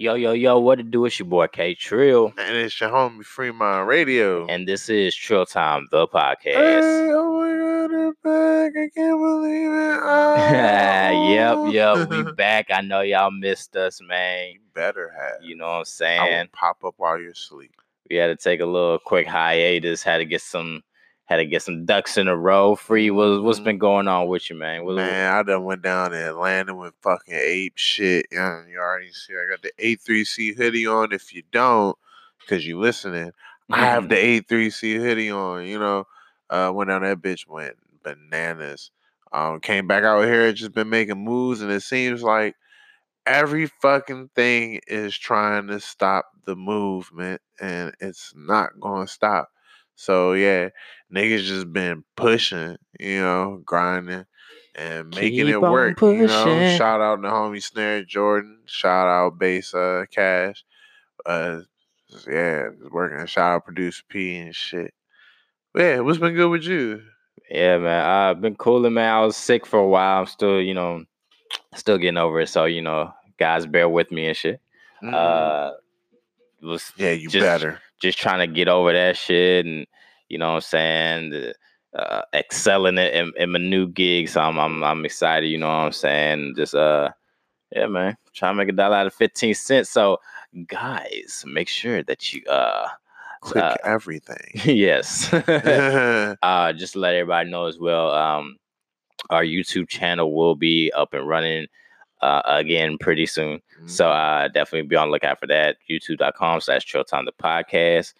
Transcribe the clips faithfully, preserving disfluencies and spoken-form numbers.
Yo, yo, yo, what it do? It's your boy K-Trill. And it's your homie Fremont Radio. And this is Trill Time, the podcast. Hey, oh my God, they're back. I can't believe it. Oh. yep, yep, we back. I know y'all missed us, man. You better have. You know what I'm saying? I will pop up while you're asleep. We had to take a little quick hiatus, had to get some... Had to get some ducks in a row. Free, what, what's been going on with you, man? What, man, what? I done went down to Atlanta with fucking ape shit. You already see I got the A three C hoodie on. If you don't, because you listening, mm. I have the A three C hoodie on, you know. Uh, went down that bitch, went bananas. Um, came back out here, it's just been making moves, and it seems like every fucking thing is trying to stop the movement, and it's not going to stop. So, yeah, niggas just been pushing, you know, grinding and making Keep it work, pushing. You know. Shout out to homie Snare Jordan. Shout out Bass uh, Cash. Uh, yeah, working. Shout out Producer P and shit. But yeah, what's been good with you? Yeah, man. I've been cooling, man. I was sick for a while. I'm still, you know, still getting over it. So, you know, guys, bear with me and shit. Mm-hmm. Uh, was yeah, you just, better. Just trying to get over that shit and, you know what I'm saying, uh, excelling it in, in my new gig. So I'm, I'm I'm excited, you know what I'm saying? Just, uh, yeah, man, trying to make a dollar out of fifteen cents. So, guys, make sure that you... uh click uh, everything. Yes. uh, just to let everybody know as well, um, our YouTube channel will be up and running Uh, again pretty soon. Mm-hmm. So uh, definitely be on the lookout for that. YouTube.com slash Trill Time the podcast.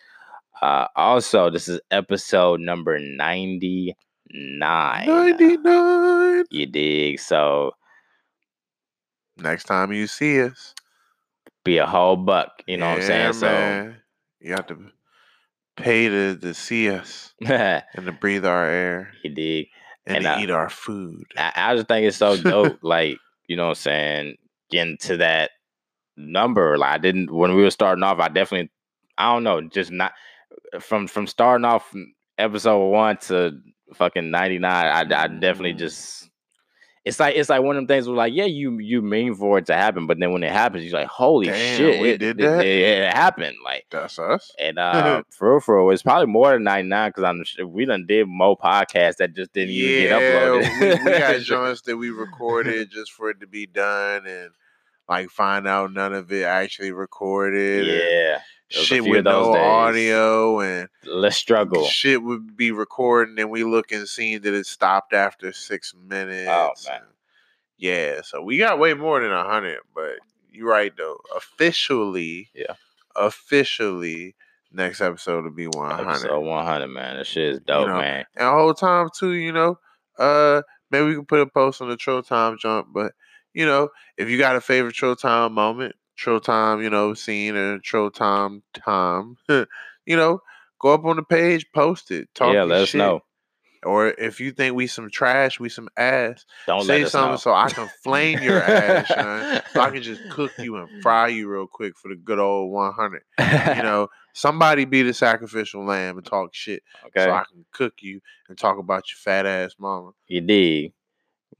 Uh, also, this is episode number ninety-nine. ninety-nine. You dig? So next time you see us, be a whole buck. You know yeah, what I'm saying? Man. So you have to pay to, to see us and to breathe our air. You dig? And, and to I, eat our food. I, I just think it's so dope. Like, you know what I'm saying, getting to that number. Like I didn't, when we were starting off, I definitely, I don't know, just not, from from starting off episode one to fucking ninety-nine, I, I definitely just, it's like it's like one of them things where like, yeah, you you mean for it to happen, but then when it happens, you're like, holy Damn, shit. we it, did that? It, it, it happened. Like, that's us. And uh, for real, for real, it's probably more than ninety-nine because I'm sure we done did more podcasts that just didn't yeah, even get uploaded. we, we got joints that we recorded just for it to be done and like find out none of it actually recorded. Yeah. Shit with no days. Audio and let's struggle. Shit would be recording and we look and see that it stopped after six minutes. Oh man, yeah. So we got way more than a hundred, but you're right though. Officially, yeah. Officially, next episode will be one hundred. Episode one hundred, man. That shit is dope, you know? Man. And the whole time too, you know. Uh, maybe we can put a post on the Trill Time jump, but you know, if you got a favorite Trill Time moment. Trill Time, you know, scene or Trill Time time. You know, go up on the page, post it, talk yeah, let us shit. Know. Or if you think we some trash, we some ass, don't say something know. So I can flame your ass, son. So I can just cook you and fry you real quick for the good old one hundred. You know, somebody be the sacrificial lamb and talk shit, okay. So I can cook you and talk about your fat ass mama. You dig,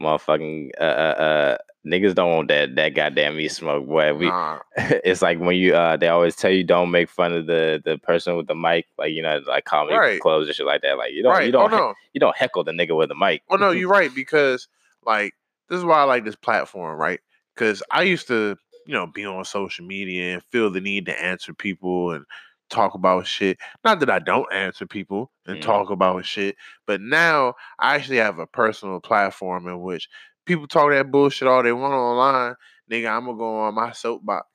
motherfucking uh uh. uh. Niggas don't want that that goddamn meat smoke, boy. We, nah. It's like when you uh, they always tell you don't make fun of the, the person with the mic, like you know, like comedy right. Clubs and shit like that. Like you don't right. you don't oh, no. you don't heckle the nigga with the mic. Oh no, you're right because like this is why I like this platform, right? Because I used to you know be on social media and feel the need to answer people and talk about shit. Not that I don't answer people and mm. talk about shit, but now I actually have a personal platform in which. People talk that bullshit all they want online, nigga. I'm gonna go on my soapbox.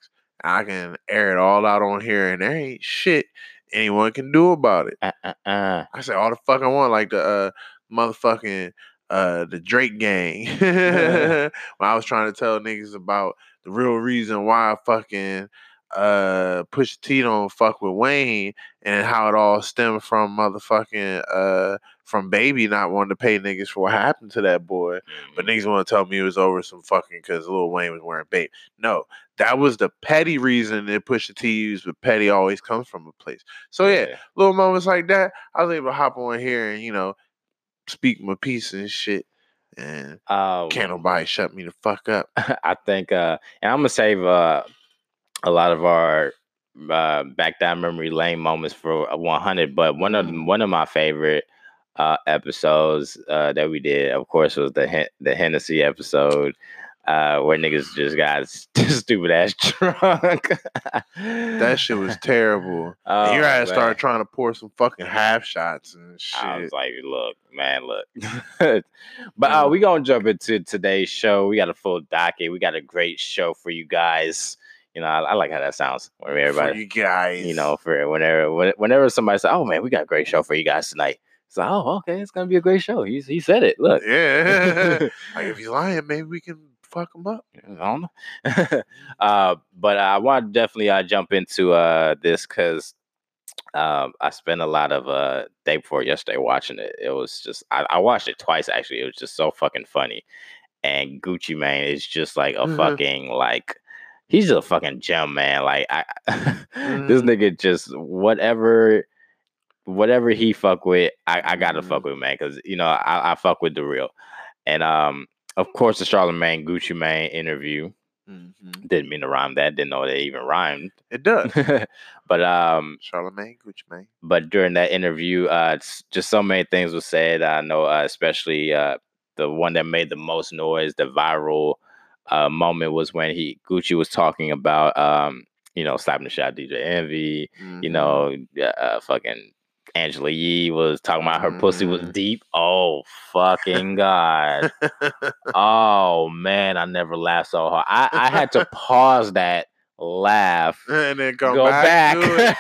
I can air it all out on here, and there ain't shit anyone can do about it. Uh, uh, uh. I say all the fuck I want, like the uh, motherfucking uh, the Drake gang. Yeah. When I was trying to tell niggas about the real reason why fucking uh, Pusha T don't fuck with Wayne, and how it all stemmed from motherfucking. Uh, From Baby not wanting to pay niggas for what happened to that boy, but niggas want to tell me it was over some fucking because Lil Wayne was wearing Babe. No, that was the petty reason that Pusha T used, but petty always comes from a place. So yeah, yeah, little moments like that, I was able to hop on here and you know speak my piece and shit, and uh, can't nobody shut me the fuck up. I think, uh, and I'm gonna save uh a lot of our uh, back down memory lane moments for one hundred. But one of one of my favorite uh, episodes uh, that we did, of course, was the Hen- the Hennessy episode. Uh, where niggas just got st- stupid ass drunk. That shit was terrible. Oh, Your ass man. started trying to pour some fucking half shots and shit. I was like, look, man, look. But uh, we gonna jump into today's show. We got a full docket. We got a great show for you guys. You know, I, I like how that sounds. When everybody, for you guys. You know, for whenever, whenever somebody says, "Oh man, we got a great show for you guys tonight." So, oh, okay, it's gonna be a great show. He he said it. Look, yeah. Like, if you're lying, maybe we can fuck them up. I don't know. uh, but I want to definitely uh, jump into uh, this because um, I spent a lot of uh, day before yesterday watching it. It was just, I, I watched it twice actually. It was just so fucking funny. And Gucci Mane is just like a mm-hmm. fucking, like, he's just a fucking gem, man. Like, I, mm-hmm. this nigga just, whatever, whatever he fuck with, I, I gotta mm-hmm. fuck with, man. Because, you know, I, I fuck with the real. And, um, of course, the Charlamagne Gucci Mane interview mm-hmm. didn't mean to rhyme that. Didn't know they even rhymed. It does, but um, Charlamagne Gucci Mane. But during that interview, uh, just so many things were said. I know, uh, especially uh, the one that made the most noise, the viral uh, moment was when he Gucci was talking about um, you know, slapping the shot D J Envy, mm-hmm. you know, uh, fucking. Angela Yee was talking about her mm. pussy was deep. Oh, fucking God. Oh, man, I never laughed so hard. I, I had to pause that, laugh, and then go, go back,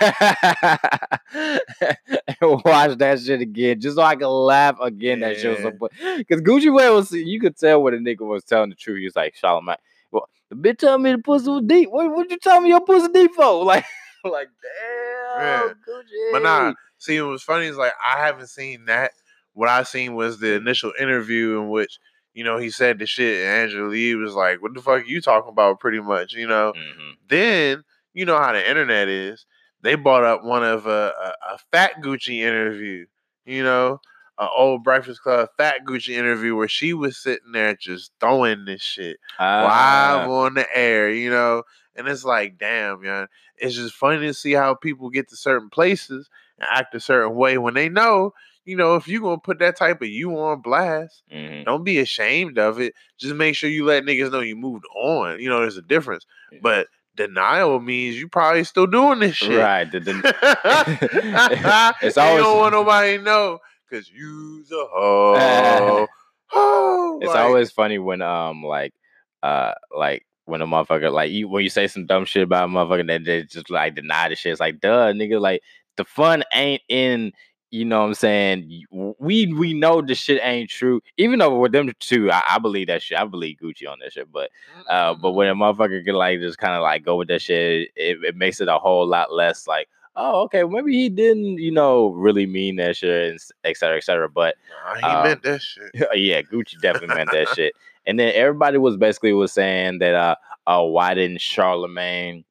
back and watch that shit again just so I could laugh again. Yeah. That shit was so, because Gucci Mane was, you could tell when a nigga was telling the truth. He was like, Charlamagne, well, the bitch told me the pussy was deep. What, what you telling me your pussy deep for? Like, like, damn, yeah. Gucci. But nah, see, what was funny is, like, I haven't seen that. What I seen was the initial interview in which, you know, he said the shit, and Angela Yee was like, what the fuck are you talking about, pretty much, you know? Mm-hmm. Then, you know how the internet is. They brought up one of a, a, a Fat Gucci interview, you know, an old Breakfast Club Fat Gucci interview where she was sitting there just throwing this shit uh. live on the air, you know? And it's like, damn, man. It's just funny to see how people get to certain places and act a certain way when they know, you know, if you're going to put that type of you on blast, mm-hmm. don't be ashamed of it. Just make sure you let niggas know you moved on. You know, there's a difference. Yeah. But denial means you probably still doing this shit. Right. The den- it's always- you don't want nobody to know because you's a hoe. Oh, it's like- always funny when, um, like, uh, like, when a motherfucker, like, you, when you say some dumb shit about a motherfucker that they just, like, deny the shit, it's like, duh, nigga, like, the fun ain't in, you know what I'm saying? We we know the shit ain't true. Even though with them two, I, I believe that shit. I believe Gucci on that shit. But uh, but when a motherfucker can, like, just kind of, like, go with that shit, it, it makes it a whole lot less, like, oh, okay, maybe he didn't, you know, really mean that shit, and et cetera, et cetera. But nah, he um, meant that shit. Yeah, Gucci definitely meant that shit. And then everybody was basically was saying that, uh, oh, why didn't Charlamagne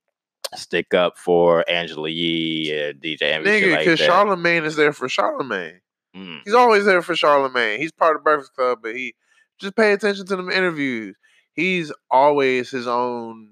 stick up for Angela Yee and D J Envy? Nigga, because like Charlamagne is there for Charlamagne. Mm. He's always there for Charlamagne. He's part of Breakfast Club, but he just pay attention to them interviews. He's always his own,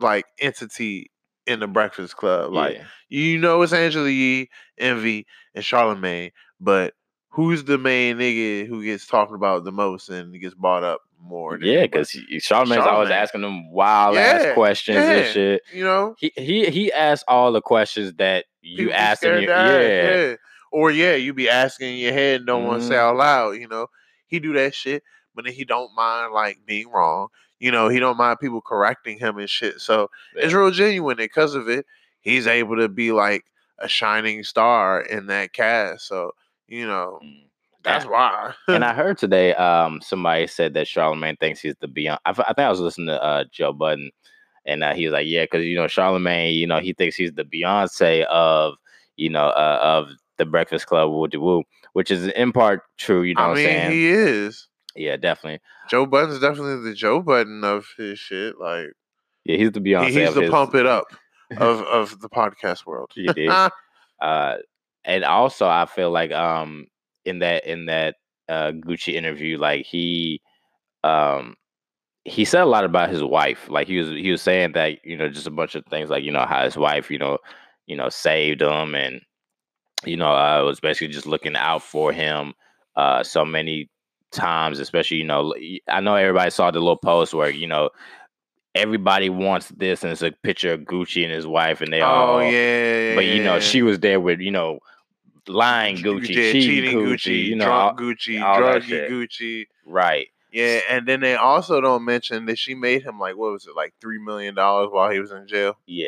like, entity in the Breakfast Club. Like, yeah. You know, it's Angela Yee, Envy, and Charlamagne, but who's the main nigga who gets talked about the most and gets brought up more? Than yeah, because Charlamagne's always asking them wild yeah, ass questions yeah. and shit. You know, he he he asks all the questions that you people ask him. Your, yeah. yeah, or yeah, you be asking in your head and don't mm. want to say out loud. You know, he do that shit, but then he don't mind, like, being wrong. You know, he don't mind people correcting him and shit. So yeah. It's real genuine, and because of it, he's able to be like a shining star in that cast. So. You know, that's why. And I heard today, um, somebody said that Charlamagne thinks he's the Beyonce. I, I think I was listening to uh, Joe Budden, and uh, he was like, "Yeah, because you know Charlamagne, you know, he thinks he's the Beyonce of, you know, uh, of the Breakfast Club, woo de woo," which is in part true. You know, I what mean, I'm saying? He is. Yeah, definitely. Joe Budden's definitely the Joe Budden of his shit. Like, yeah, he's the Beyonce. He's of the his... pump it up of of the podcast world. He did. uh, And also, I feel like um in that in that uh, Gucci interview, like he um he said a lot about his wife. Like he was he was saying that, you know, just a bunch of things, like, you know, how his wife, you know, you know, saved him, and, you know, uh, was basically just looking out for him uh, so many times, especially, you know, I know everybody saw the little post where, you know, everybody wants this, and it's a picture of Gucci and his wife, and they oh, all, yeah, but, you know, she was there with, you know, lying Gucci, yeah, cheating Gucci, Gucci, you know, drunk all, Gucci, druggy Gucci. Right. Yeah, and then they also don't mention that she made him, like, what was it, like three million dollars while he was in jail? Yeah.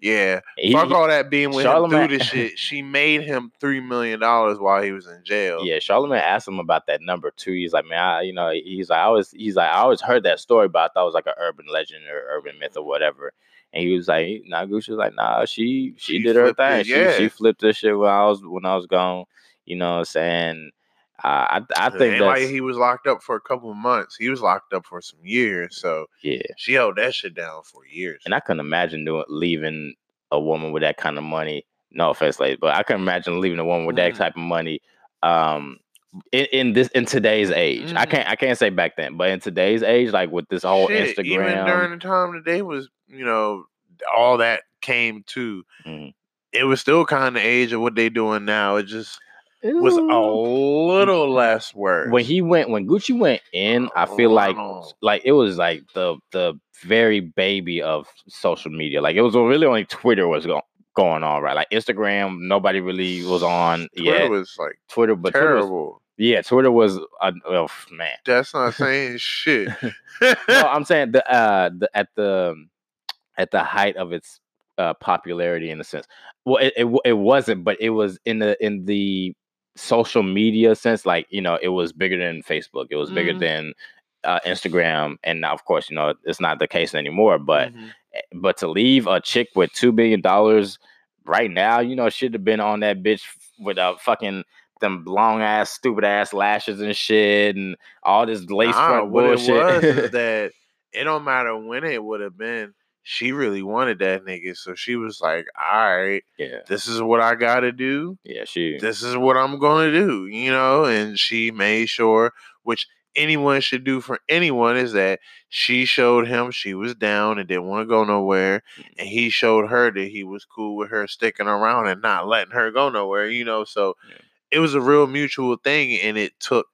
Yeah. He, Fuck all that being with Charlamagne, him through this shit. She made him three million dollars while he was in jail. Yeah, Charlamagne asked him about that number, too. He's like, man, I, you know, he's like, I always, he's like, I always heard that story, but I thought it was like an urban legend or urban myth or whatever. And he was like, nah, Gucci was like, nah, she she, she did her thing. It, yeah. she, she flipped this shit when I was, when I was gone, you know what I'm saying? Uh, I I think that, like, he was locked up for a couple of months. He was locked up for some years. So yeah, she held that shit down for years. And I couldn't imagine doing leaving a woman with that kind of money. No offense, lady, but I couldn't imagine leaving a woman with mm. that type of money. Um, in, in this in today's age, mm. I can't I can't say back then, but in today's age, like with this whole shit, Instagram, even during the time today was, you know, all that came to. Mm. It was still kind of age of what they doing now. It just. Ooh. Was a little less worse. When he went, when Gucci went in, I feel like, oh. like it was like the the very baby of social media. Like it was really only Twitter was go- going on, right? Like Instagram, nobody really was on. Twitter was like Twitter, but terrible. Twitter was, yeah, Twitter was. Uh, oh man, that's not saying shit. No, I'm saying the uh the, at the at the height of its uh, popularity in a sense. Well, it, it it wasn't, but it was in the in the social media sense, like, you know, it was bigger than Facebook, it was bigger mm-hmm. than uh, Instagram, and now, of course, you know, it's not the case anymore, but mm-hmm. but to leave a chick with two billion dollars right now, you know, should have been on that bitch with a fucking them long ass stupid ass lashes and shit and all this lace nah, front what bullshit. It was is that it don't matter when it would have been, she really wanted that nigga, so she was like, all right, yeah, this is what I gotta do. Yeah, she. This is what I'm gonna do, you know? And she made sure, which anyone should do for anyone, is that she showed him she was down and didn't want to go nowhere, and he showed her that he was cool with her sticking around and not letting her go nowhere, you know? So yeah. It was a real mutual thing, and it took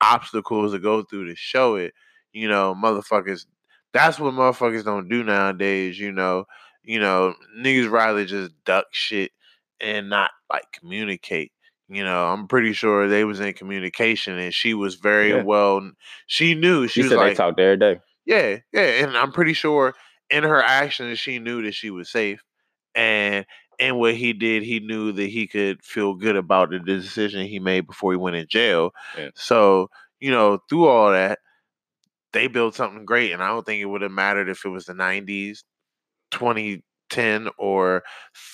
obstacles to go through to show it, you know, motherfuckers. That's what motherfuckers don't do nowadays, you know. You know, niggas rather just duck shit and not, like, communicate. You know, I'm pretty sure they was in communication, and she was very yeah. well. She knew. She, she was said like, they talked every day. Yeah, yeah. And I'm pretty sure in her actions, she knew that she was safe. And and what he did, he knew that he could feel good about the decision he made before he went in jail. Yeah. So, you know, through all that, they built something great, and I don't think it would have mattered if it was the nineties, twenty ten, or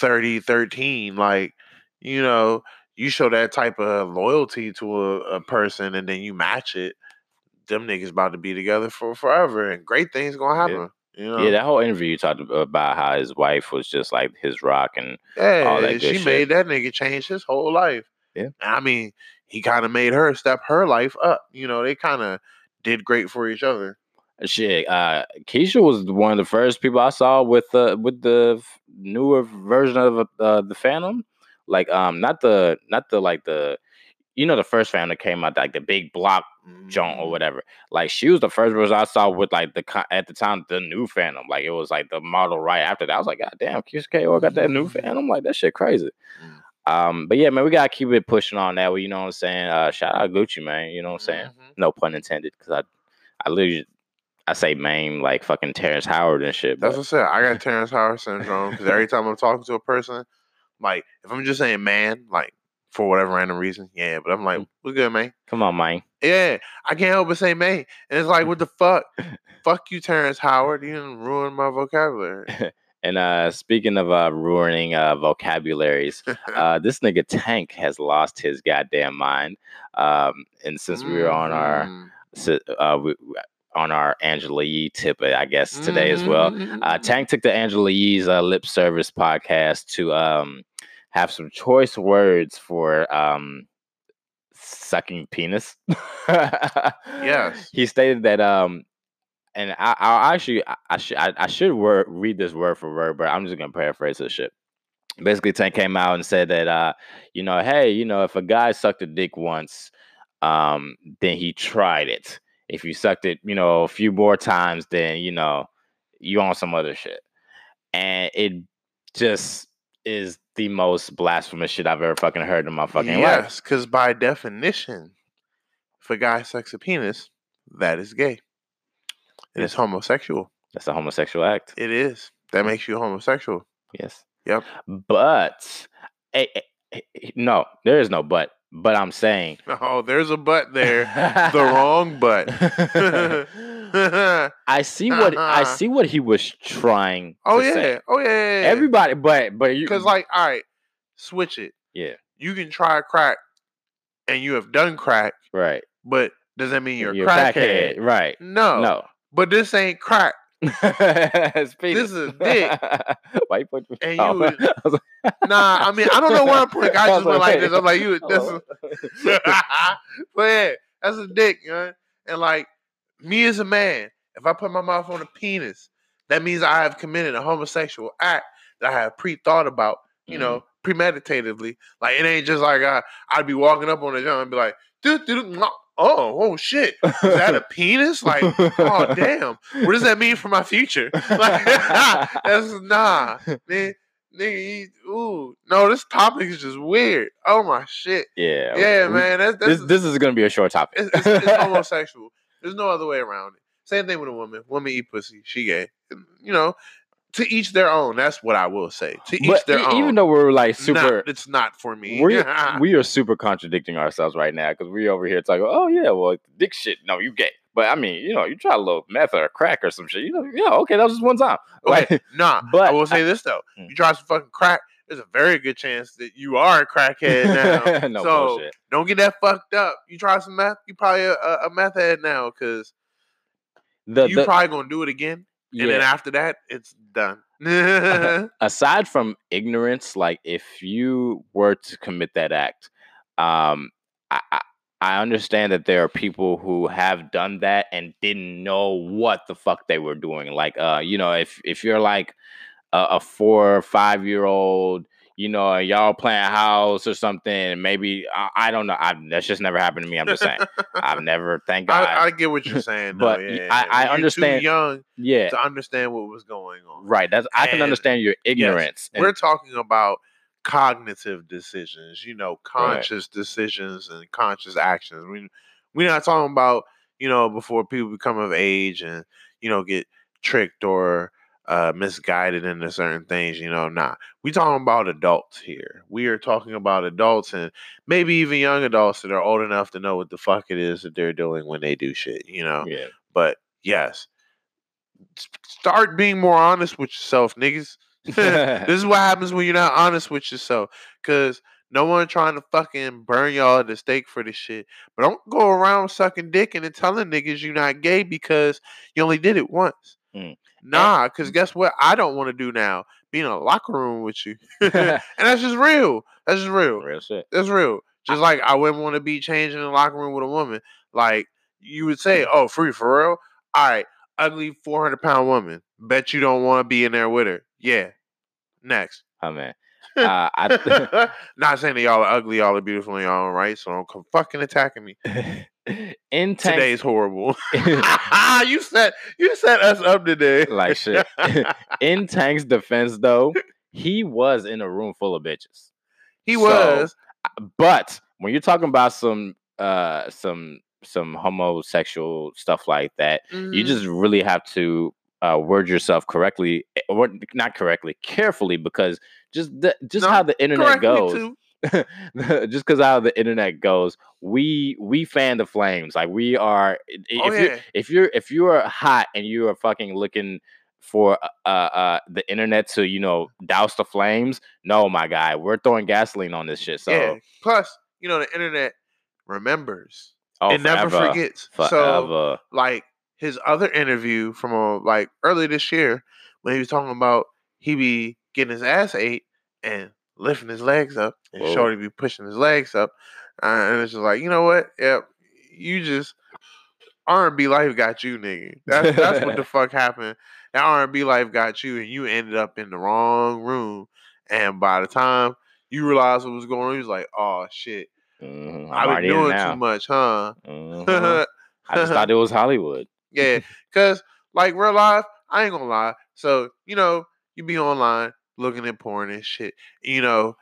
thirty thirteen. Like, you know, you show that type of loyalty to a, a person, and then you match it. Them niggas about to be together for forever, and great things gonna happen. Yeah, you know? Yeah, that whole interview you talked about how his wife was just like his rock and yeah, all that good shit. She made that nigga change his whole life. Yeah, I mean, he kind of made her step her life up. You know, they kind of did great for each other. Shit, uh, Keisha was one of the first people I saw with uh, with the f- newer version of uh, the Phantom. Like, um, not the not the like the, you know, the first Phantom that came out, like the big block joint or whatever. Like, she was the first person I saw with, like, the at the time the new Phantom. Like, it was like the model right after that. I was like, God damn, Keisha K O got that new Phantom. Like, that shit crazy. Um, but yeah, man, we gotta keep it pushing on that way, you know what I'm saying? Uh, shout out Gucci, man, you know what I'm saying? Mm-hmm. No pun intended, because I I literally I say Mame like fucking Terrence Howard and shit. That's but. What I said. I got Terrence Howard syndrome, because every time I'm talking to a person, like, if I'm just saying man, like, for whatever random reason, yeah, but I'm like, what's good, man? Come on, man. Yeah, I can't help but say man. And it's like, what the fuck? Fuck you, Terrence Howard. You didn't ruin my vocabulary. And uh, speaking of uh, ruining uh, vocabularies, uh, this nigga Tank has lost his goddamn mind. Um, and since mm. we were on our uh, we, on our Angela Yee tip, I guess, today mm. as well, uh, Tank took the Angela Yee's uh, lip service podcast to um, have some choice words for um, sucking penis. Yes. He stated that um, and I, I actually I, I should I, I should word, read this word for word, but I'm just gonna paraphrase this shit. Basically, Tank came out and said that uh, you know, hey, you know, if a guy sucked a dick once, um, then he tried it. If you sucked it, you know, a few more times, then you know, you on some other shit. And it just is the most blasphemous shit I've ever fucking heard in my fucking yes, life. Yes, because by definition, if a guy sucks a penis, that is gay. It yes. is homosexual. That's a homosexual act. It is. That makes you homosexual. Yes. Yep. But, hey, hey, hey, no, there is no but. But I'm saying. Oh, there's a but there. The wrong but. I see what uh-huh. I see what he was trying oh, to yeah. say. Oh, yeah. Oh, yeah, yeah. Everybody, but. but Because, like, all right, switch it. Yeah. You can try crack and you have done crack. Right. But does that mean you're, you're a crackhead? crackhead? Right. No. No. But this ain't crack. This is a dick. Why you put me? And you would, I was like, nah, I mean, I don't know why I'm putting. I just went like this. I'm like, you. That's a, but yeah, that's a dick, you know? And like me as a man, if I put my mouth on a penis, that means I have committed a homosexual act that I have pre-thought about. You mm-hmm. know, premeditatively. Like it ain't just like I, I'd be walking up on a joint and be like, dude, dude. Oh, oh shit! Is that a penis? Like, oh damn! What does that mean for my future? Like, that's nah, man, nigga. You, ooh, no, this topic is just weird. Oh my shit! Yeah, yeah, we, man. That's, that's this, a, this is gonna be a short topic. It's, it's, it's homosexual. There's no other way around it. Same thing with a woman. Woman eat pussy. She gay. You know, to each their own. That's what I will say. To each but their e- own. Even though we're like super, not, it's not for me. We we are super contradicting ourselves right now because we over here talking. Oh yeah, well, dick shit. No, you gay. But I mean, you know, you try a little meth or a crack or some shit. You know, yeah, okay, that was just one time. Like, okay, nah, but I will say this though: I, you try some fucking crack, there's a very good chance that you are a crackhead now. no so bullshit. Don't get that fucked up. You try some meth, you probably a, a meth head now because you probably gonna do it again. Yeah. And then after that, it's done. uh, aside from ignorance, like if you were to commit that act, um, I, I I understand that there are people who have done that and didn't know what the fuck they were doing. Like, uh, you know, if if you're like a, a four or five year old, you know, y'all playing house or something, and maybe I, I don't know. I, that's just never happened to me. I'm just saying, I've never. Thank God. I, I get what you're saying, but though, yeah, I, I you're understand. Too young, yeah, to understand what was going on. Right. That's I and, can understand your ignorance. Yes, and, we're talking about cognitive decisions, you know, conscious right. decisions and conscious actions. We we're not talking about you know before people become of age and you know get tricked or. Uh, misguided into certain things, you know. Nah, we talking about adults here. We are talking about adults and maybe even young adults that are old enough to know what the fuck it is that they're doing when they do shit, you know. Yeah. But yes, start being more honest with yourself, niggas. This is what happens when you're not honest with yourself, because no one trying to fucking burn y'all at the stake for this shit. But don't go around sucking dick and then telling niggas you're not gay because you only did it once. Mm. Nah, because guess what? I don't want to do now. Be in a locker room with you. And that's just real. That's just real. Real shit. That's real. Just like I wouldn't want to be changing in the locker room with a woman. Like you would say, oh, free for real? All right, ugly four hundred pound woman. Bet you don't want to be in there with her. Yeah. Next. Oh, man. Uh, I th- Not saying that y'all are ugly, y'all are beautiful in y'all own right, so don't come fucking attacking me. In Tank- Today's horrible. you set you set us up today. Like shit. In Tank's defense, though, he was in a room full of bitches. He was. So, but when you're talking about some uh, some some homosexual stuff like that, mm-hmm. you just really have to uh, word yourself correctly, or not correctly, carefully, because just the, just no, how the internet goes. Too. Just because how the internet goes, we we fan the flames. Like we are. If, oh, yeah. you're, if you're if you are hot and you are fucking looking for uh, uh the internet to you know douse the flames, no, my guy, we're throwing gasoline on this shit. So yeah. Plus, you know, the internet remembers. Oh, it forever, never forgets. Forever. So like his other interview from uh, like earlier this year when he was talking about he be getting his ass ate and lifting his legs up, and Whoa. Shorty be pushing his legs up, uh, and it's just like, you know what? Yep, you just R and B life got you, nigga. That's that's what the fuck happened. That R and B life got you, and you ended up in the wrong room. And by the time you realized what was going on, you was like, oh, shit. Mm-hmm. I've been doing too much, huh? Mm-hmm. I just thought it was Hollywood. Yeah, because, like, real life, I ain't gonna lie. So, you know, you be online looking at porn and shit. You know,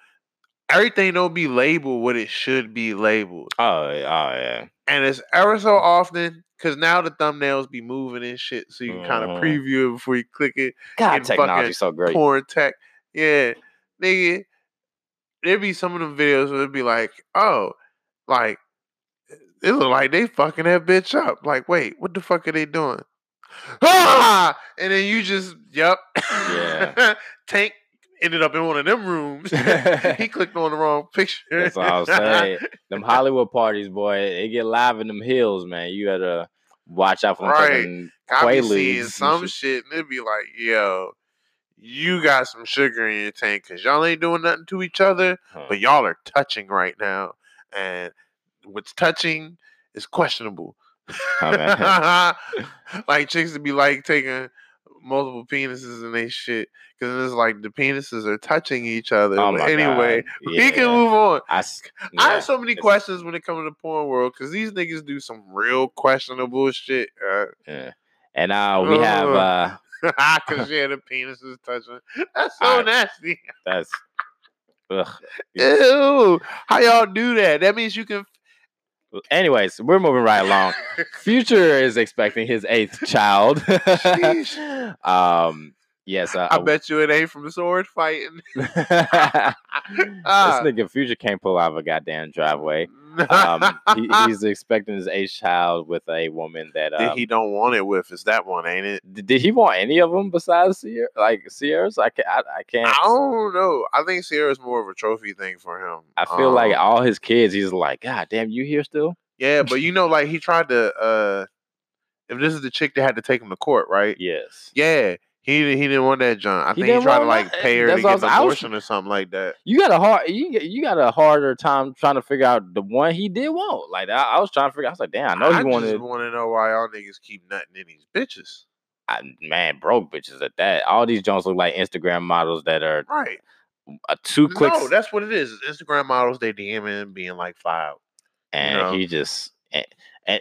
everything don't be labeled what it should be labeled. Oh, oh yeah. And it's ever so often, because now the thumbnails be moving and shit, so you can mm-hmm. kind of preview it before you click it. God, technology's so great. Porn tech. Yeah, nigga. There'd be some of them videos where it'd be like, oh, like, it look like they fucking that bitch up. Like, wait, what the fuck are they doing? Ah! And then you just, yup. Yeah. Tank ended up in one of them rooms. He clicked on the wrong picture. That's what I was saying. Them Hollywood parties, boy, they get live in them hills, man. You gotta watch out for them fucking quaaludes. Right. I be seeing some shit, and it'd be like, yo, you got some sugar in your tank because y'all ain't doing nothing to each other, huh. but y'all are touching right now. And what's touching is questionable. Oh, like chicks would be like taking multiple penises and they shit because it's like the penises are touching each other. Oh, but anyway, yeah. we can move on. I, yeah. I have so many it's... questions when it comes to the porn world because these niggas do some real questionable shit. Uh, yeah. And uh, we uh, have. Uh... Because yeah, the penis is touching. That's so I, nasty. That's ugh. Ew. How y'all do that? That means you can. Anyways, we're moving right along. Future is expecting his eighth child. um. Yes. Uh, I bet you it ain't from sword fighting. uh, this nigga Future can't pull out of a goddamn driveway. um, he, he's expecting his eighth child with a woman that um, that he don't want it with. Is that one, ain't it? Did, did he want any of them besides Sierra? Like Sierra's? I can't. I, I can't. I don't know. I think Sierra's more of a trophy thing for him. I feel um, like all his kids. He's like, God damn, you here still? Yeah, but you know, like he tried to. Uh, if this is the chick that had to take him to court, right? Yes. Yeah. He he didn't want that, John. I he think he tried to like that. pay her That's to get an abortion was, or something like that. You got a hard you you got a harder time trying to figure out the one he did want. Like I, I was trying to figure. I was like, damn, I know I you wanted. I just want to know why y'all niggas keep nutting in these bitches. I, man, broke bitches at that. All these Jones look like Instagram models that are right. Uh, two clicks. No, that's what it is. Instagram models they DMing being like five. And you know? he just and,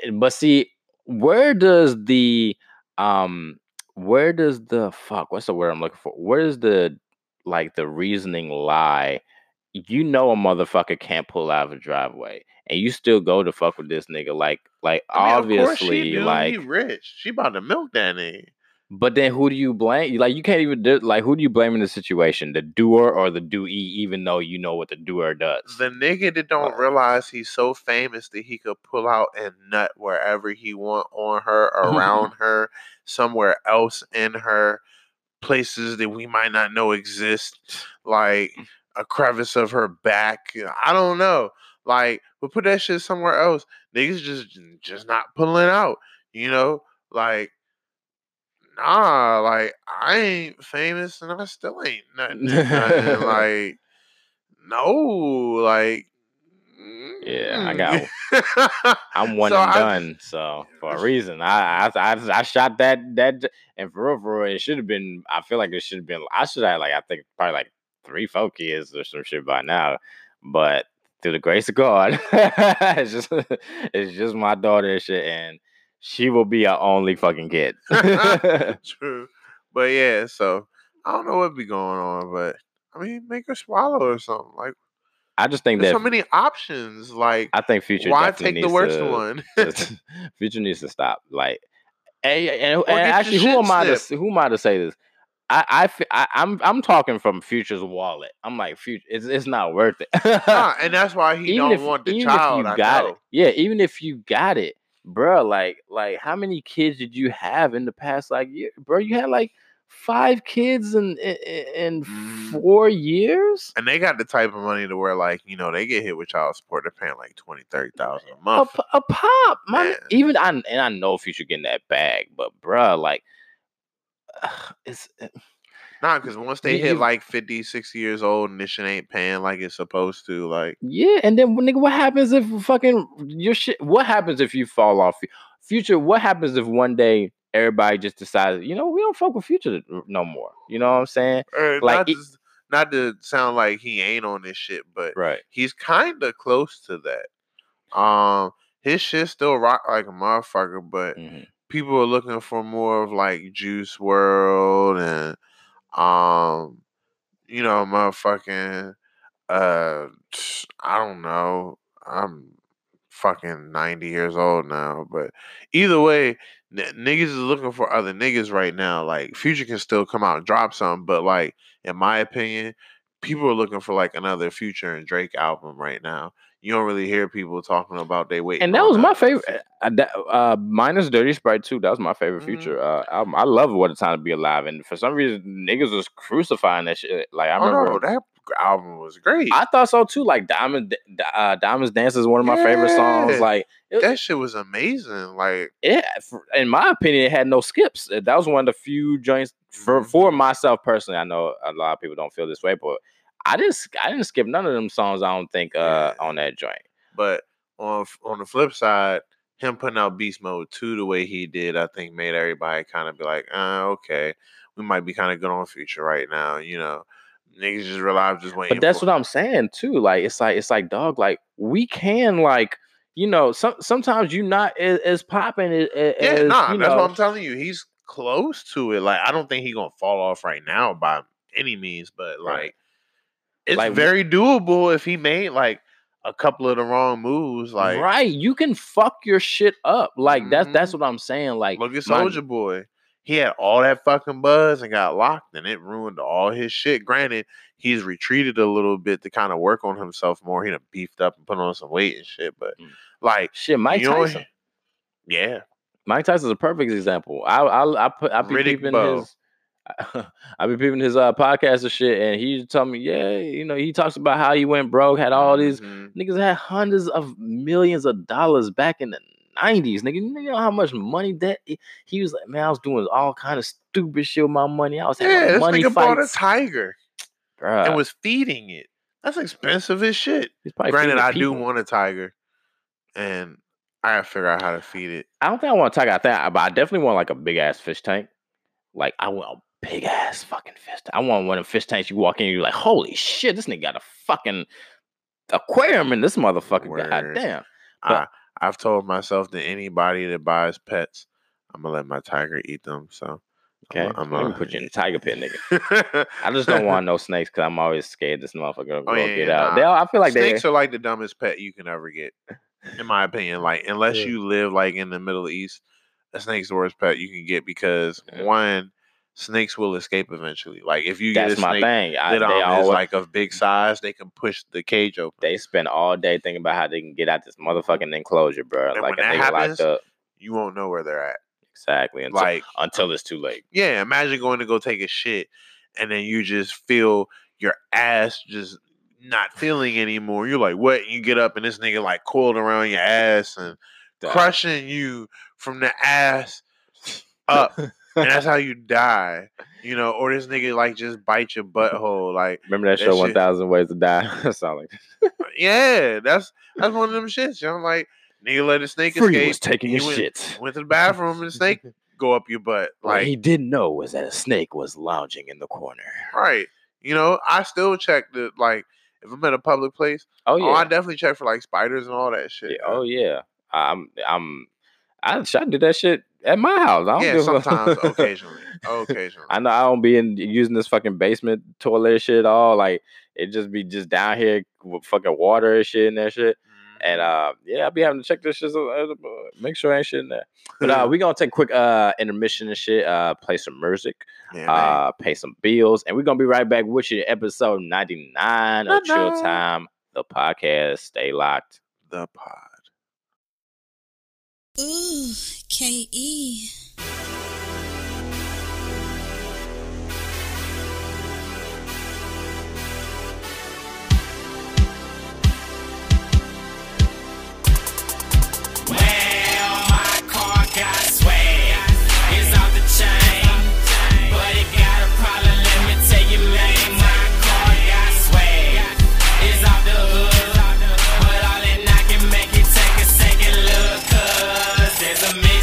and but see where does the um. Where does the fuck? What's the word I'm looking for? Where does the like the reasoning lie? You know a motherfucker can't pull out of a driveway, and you still go to fuck with this nigga. Like, like I mean, obviously, she, like he rich, she about to milk that nigga. But then who do you blame? Like you can't even do, like who do you blame in this situation? The doer or the doee? Even though you know what the doer does, the nigga that don't realize he's so famous that he could pull out and nut wherever he want on her, around her, somewhere else in her, places that we might not know exist, like a crevice of her back. I don't know. Like, but put that shit somewhere else. Niggas just just not pulling out. You know, like. Nah, like I ain't famous and I still ain't nothing. nothing. Like, no, like, yeah, I got. I'm one so and I, done. So for a reason, I I I, I shot that that and for real, for real, it should have been. I feel like it should have been. I should have like I think probably like three, four kids or some shit by now, but through the grace of God, it's just it's just my daughter and shit and. She will be our only fucking kid. True. But yeah, so I don't know what be going on, but I mean, make her swallow or something. Like, I just think there's that so many options. Like, I think Future. Why take the worst to, one? just, Future needs to stop. Like, and, and, and actually, who am I to who am I to say this? I, I, I'm I'm talking from Future's wallet. I'm like, Future, it's, it's not worth it. Nah, and that's why he even don't if, want the even child. If you I got know. It. Yeah, even if you got it. Bro, like, like, how many kids did you have in the past, like, year? Bro, you had, like, five kids in, in, in four years? And they got the type of money to where, like, you know, they get hit with child support. They're paying, like, twenty thousand dollars, thirty thousand dollars a month. A, a pop. My, even, I, and I know Future getting that bag, but, bro, like, uh, it's... It, nah, because once they hit, like, fifty, sixty years old and this shit ain't paying like it's supposed to, like... Yeah, and then, nigga, what happens if fucking your shit... What happens if you fall off? Future, what happens if one day everybody just decides, you know, we don't fuck with Future no more? You know what I'm saying? Uh, like, not, it, to, not to sound like he ain't on this shit, but right. he's kind of close to that. Um, his shit still rock like a motherfucker, but mm-hmm. people are looking for more of like Juice world and, um, you know, motherfucking, uh, I don't know. I'm fucking ninety years old now, but either way, n- niggas is looking for other niggas right now. Like, Future can still come out and drop something, but like, in my opinion, people are looking for like another Future and Drake album right now. You don't really hear people talking about they wait. And that was my favorite. Uh, uh, minus Dirty Sprite two, that was my favorite mm-hmm. Future uh, album. I love What a Time to Be Alive, and for some reason, niggas was crucifying that shit. Like, I remember oh, no, that album was great. I thought so too. Like, Diamond, uh, Diamonds Dance is one of my yeah. favorite songs. Like, it, that shit was amazing. Like, yeah, in my opinion, it had no skips. That was one of the few joints for for myself personally. I know a lot of people don't feel this way, but I didn't. I didn't skip none of them songs. I don't think uh, yeah. on that joint. But on on the flip side, him putting out Beast Mode two the way he did, I think made everybody kind of be like, uh, okay, we might be kind of good on Future right now. You know, niggas just realized just waiting. But that's what I'm saying too. Like, it's like it's like dog. Like, we can like. You know, some, sometimes you're not as, as popping as, yeah, nah, you know. That's what I'm telling you. He's close to it. Like, I don't think he's gonna fall off right now by any means, but like, right. it's like, very doable if he made like a couple of the wrong moves. Like, right, you can fuck your shit up. Like, mm-hmm. that's that's what I'm saying. Like, look at Soulja Boy. He had all that fucking buzz and got locked, and it ruined all his shit. Granted, he's retreated a little bit to kind of work on himself more. He done beefed up and put on some weight and shit. But mm. like, shit, Mike you know, Tyson. Yeah, Mike Tyson's a perfect example. I I I put I be Riddick peeping Bowe. his I, I be peeping his uh, podcast and shit, and he told me, yeah, you know, he talks about how he went broke, had all these mm-hmm. niggas had hundreds of millions of dollars back in the nineties, nigga. You know how much money that he was like, man, I was doing all kind of stupid shit with my money. I was having yeah, this money nigga fights. Bought a tiger Bruh. and was feeding it. That's expensive as shit. Granted, I people. do want a tiger, and I gotta figure out how to feed it. I don't think I want a tiger. I think, I, but I definitely want like a big ass fish tank. Like, I want a big ass fucking fish tank. I want one of the fish tanks you walk in, you're like, holy shit, this nigga got a fucking aquarium in this motherfucker. Word. God damn. But, I, I've told myself that anybody that buys pets, I'm gonna let my tiger eat them. So, okay, I'm, I'm gonna put you in the tiger pit, nigga. I just don't want no snakes because I'm always scared this motherfucker will oh, yeah, get nah. out. They all, I feel like snakes they... are like the dumbest pet you can ever get, in my opinion. Like, unless yeah. you live like in the Middle East, a snake's the worst pet you can get because yeah. one, snakes will escape eventually. Like, if you That's get a snake my thing. I, that um, always, is like of big size, they can push the cage open. They spend all day thinking about how they can get out this motherfucking enclosure, bro. And like, when that happens, locked up. You won't know where they're at. Exactly. Until, like, until it's too late. Yeah, imagine going to go take a shit, and then you just feel your ass just not feeling anymore. You're like, what? And you get up, and this nigga like coiled around your ass and Duh. crushing you from the ass up. And that's how you die, you know, or this nigga like just bite your butthole. Like, remember that, that show, one thousand Ways to Die? That's all like that. Yeah, that's that's one of them shits. You know, like, nigga let a snake Free escape. Was taking his went, shit. Went to the bathroom and the snake go up your butt. Like, what he didn't know was that a snake was lounging in the corner. Right. You know, I still check the, like, if I'm at a public place, oh, yeah. oh I definitely check for like spiders and all that shit. Yeah, oh, yeah. I'm, I'm, I, I do that shit. At my house, I don't yeah, give sometimes, a... occasionally, occasionally. I know I don't be in using this fucking basement toilet shit at all. Like, it just be just down here with fucking water and shit and that shit. Mm-hmm. And uh, yeah, I be having to check this shit, so make sure ain't shit in there. But uh, we gonna take a quick uh intermission and shit. Uh, play some music. Yeah, uh, pay some bills, and we are gonna be right back with you. Episode ninety-nine of Trill Time, the podcast. Stay locked. The pod. Ooh, K E. Amazing.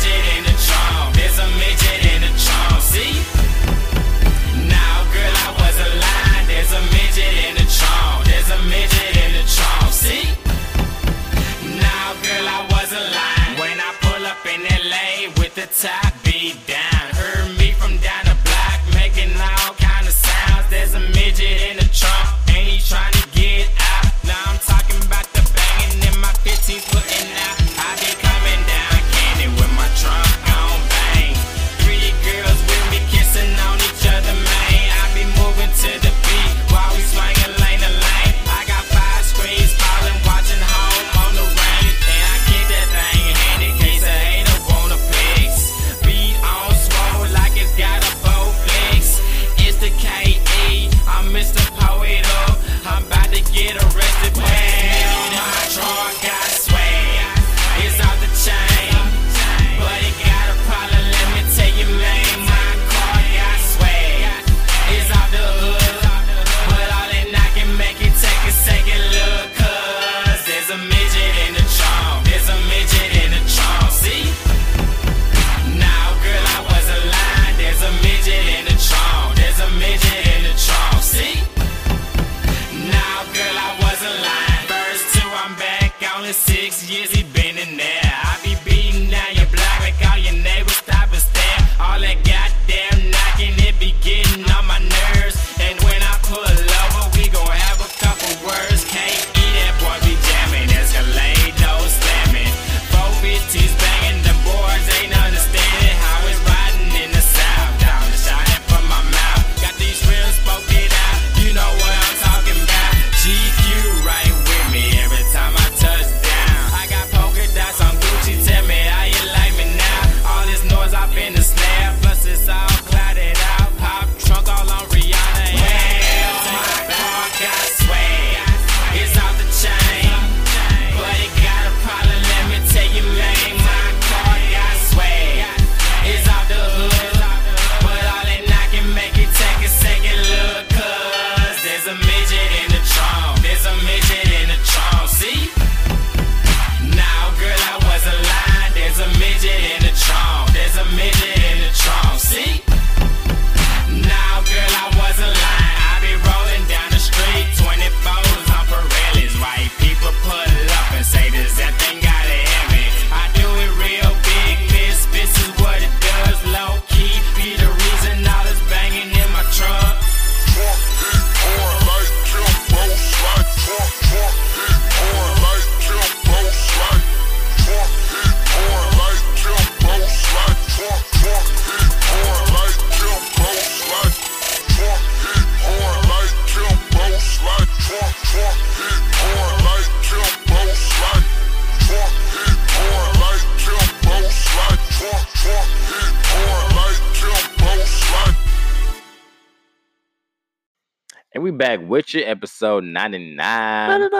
And we back with you, episode ninety-nine.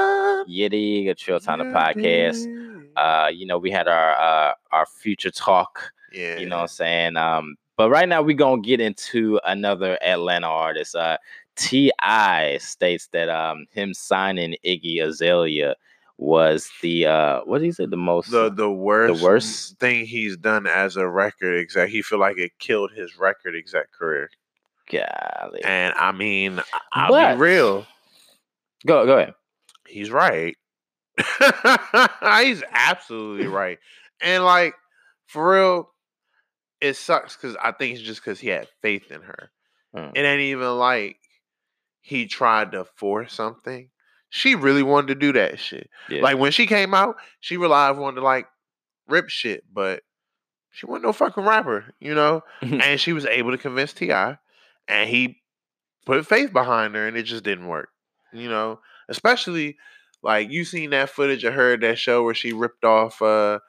Yeah, the Trill Time podcast. Uh, you know, we had our uh, our future talk. Yeah. You know what I'm saying? Um, but right now we're gonna get into another Atlanta artist. Uh, T I states that um him signing Iggy Azalea was the uh what did he say the most the the worst the worst thing he's done as a record exec. He feel like it killed his record exec career. Golly. And I mean, I'll but, be real. Go go ahead. He's right. He's absolutely right. And like, for real, it sucks because I think it's just because he had faith in her. Mm. It ain't even like he tried to force something. She really wanted to do that shit. Yeah. Like when she came out, she relied on to like rip shit, but she wasn't no fucking rapper, you know? And she was able to convince T I. And he put faith behind her, and it just didn't work, you know. Especially like you seen that footage of her that show where she ripped off uh,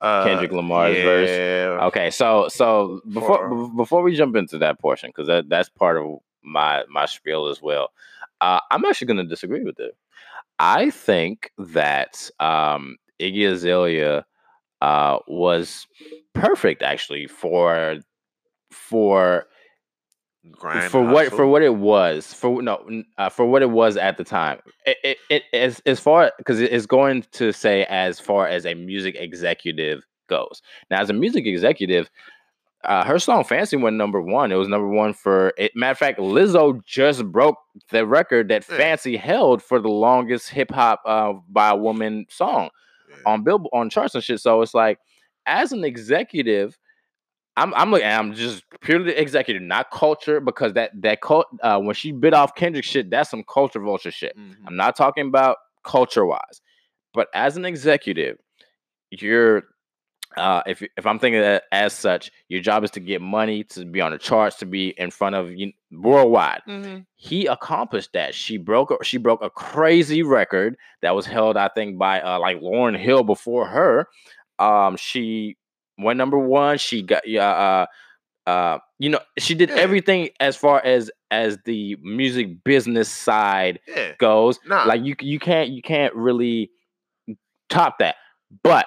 uh, Kendrick Lamar's yeah. verse. Okay, so so before For, before we jump into that portion, because that, that's part of my my spiel as well. Uh, I'm actually going to disagree with it. I think that um, Iggy Azalea uh, was perfect actually for for. Grind for what hustle. for what it was for no uh, for what it was at the time it it, it as as far because it's going to say as far as a music executive goes. Now as a music executive, uh, her song Fancy went number one. It was number one for it. Matter of fact, Lizzo just broke the record that yeah. Fancy held for the longest hip hop uh, by a woman song yeah. on Bill on charts and shit. So it's like as an executive. I'm I'm looking. I'm just purely executive, not culture, because that that cult, uh, when she bit off Kendrick shit, that's some culture vulture shit. Mm-hmm. I'm not talking about culture wise, but as an executive, you're uh, if if I'm thinking that as such, your job is to get money, to be on the charts, to be in front of you worldwide. Mm-hmm. He accomplished that. She broke she broke a crazy record that was held, I think, by uh, like Lauryn Hill before her. Um, she. Went number one. She got uh, uh, you know, she did yeah. everything as far as as the music business side yeah. goes. Nah. Like you, you can't you can't really top that. But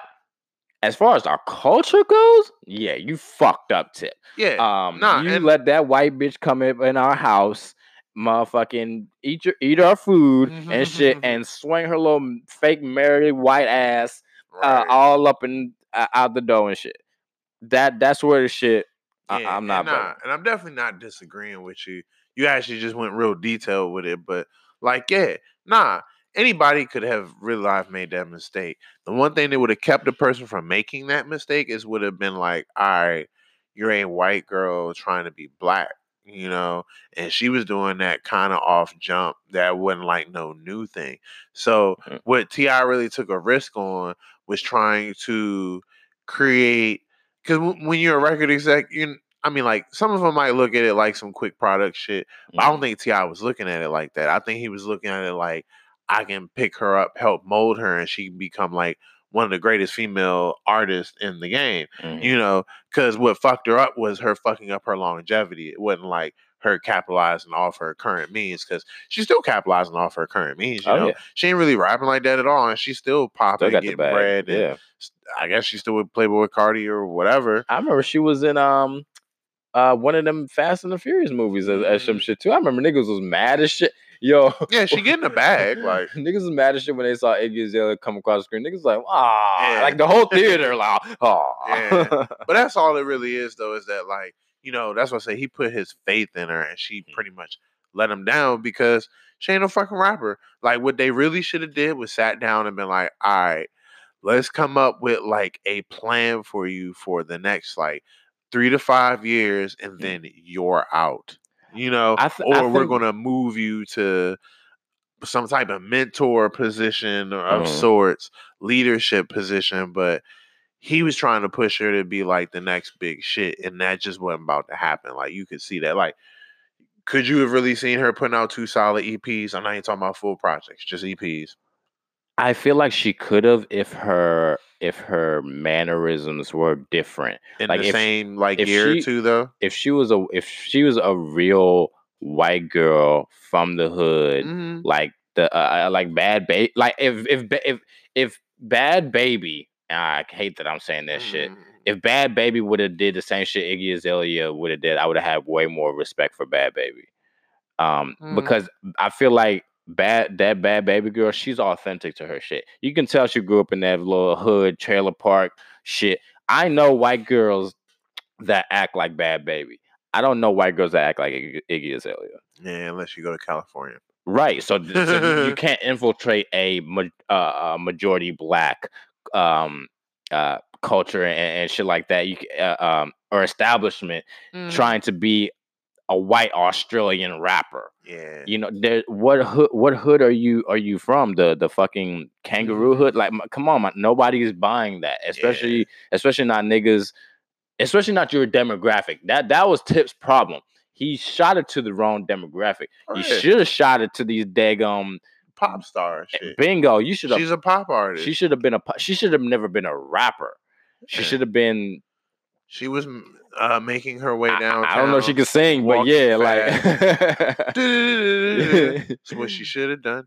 as far as our culture goes, yeah, you fucked up, Tip. Yeah, um, nah, you and- let that white bitch come up in our house. Motherfucking eat your eat our food mm-hmm. and shit, and swing her little fake married white ass right. uh, all up and uh, out the door and shit. That that's where the shit yeah, I, I'm not. And, nah, and I'm definitely not disagreeing with you. You actually just went real detailed with it, but like, yeah, nah. Anybody could have real life made that mistake. The one thing that would have kept a person from making that mistake is would have been like, all right, you're a white girl trying to be black, you know, and she was doing that kind of off jump that wasn't like no new thing. So mm-hmm. what T I really took a risk on was trying to create. Because when you're a record exec, you I mean, like, some of them might look at it like some quick product shit. But mm-hmm. I don't think T I was looking at it like that. I think he was looking at it like, I can pick her up, help mold her, and she can become, like, one of the greatest female artists in the game. Mm-hmm. You know, because what fucked her up was her fucking up her longevity. It wasn't, like, her capitalizing off her current means, because she's still capitalizing off her current means, you oh, know? Yeah. She ain't really rapping like that at all, and she's still popping still and getting bread. Yeah. And, I guess she still would Playboy Cardi or whatever. I remember she was in um uh one of them Fast and the Furious movies as, as some shit too. I remember niggas was mad as shit. Yo. Yeah, she getting a bag. Like niggas was mad as shit when they saw Iggy Azalea come across the screen. Niggas was like, ah yeah. like the whole theater like oh yeah. But that's all it really is though, is that like, you know, that's what I say he put his faith in her and she pretty much let him down because she ain't no fucking rapper. Like what they really should have did was sat down and been like, all right, let's come up with like a plan for you for the next like three to five years, and then you're out. You know, I th- or I think- we're gonna move you to some type of mentor position or of mm. sorts, leadership position. But he was trying to push her to be like the next big shit, and that just wasn't about to happen. Like you could see that. Like, could you have really seen her putting out two solid E Ps? I'm not even talking about full projects, just E Ps. I feel like she could have if her if her mannerisms were different. In like the if, same like year she, or two though. If she was a if she was a real white girl from the hood, mm-hmm. like the uh, like Bad Baby. Like if if if if Bad Baby, I hate that I'm saying that mm-hmm. shit. If Bad Baby would have did the same shit Iggy Azalea would have did, I would have had way more respect for Bad Baby. Um, mm-hmm. Because I feel like bad that Bad Baby girl, she's authentic to her shit. You can tell she grew up in that little hood trailer park shit. I know white girls that act like Bad Baby. I don't know white girls that act like Iggy, Iggy Azalea. Yeah, unless you go to California. Right. So, so you can't infiltrate a, uh, a majority black um, uh, culture and, and shit like that. You uh, um, or establishment mm. trying to be a white Australian rapper. Yeah. You know, there, what hood what hood are you are you from? The the fucking kangaroo hood? Like come on, man, nobody's buying that. Especially yeah. especially not niggas, especially not your demographic. That that was Tip's problem. He shot it to the wrong demographic. Right. You should have shot it to these daggum pop stars. Bingo, you should have. She's a pop artist. She should have been a she should have never been a rapper. She should have been She was uh, making her way down. I, I don't know if she could sing, but yeah, fast. Like that's what she should have done.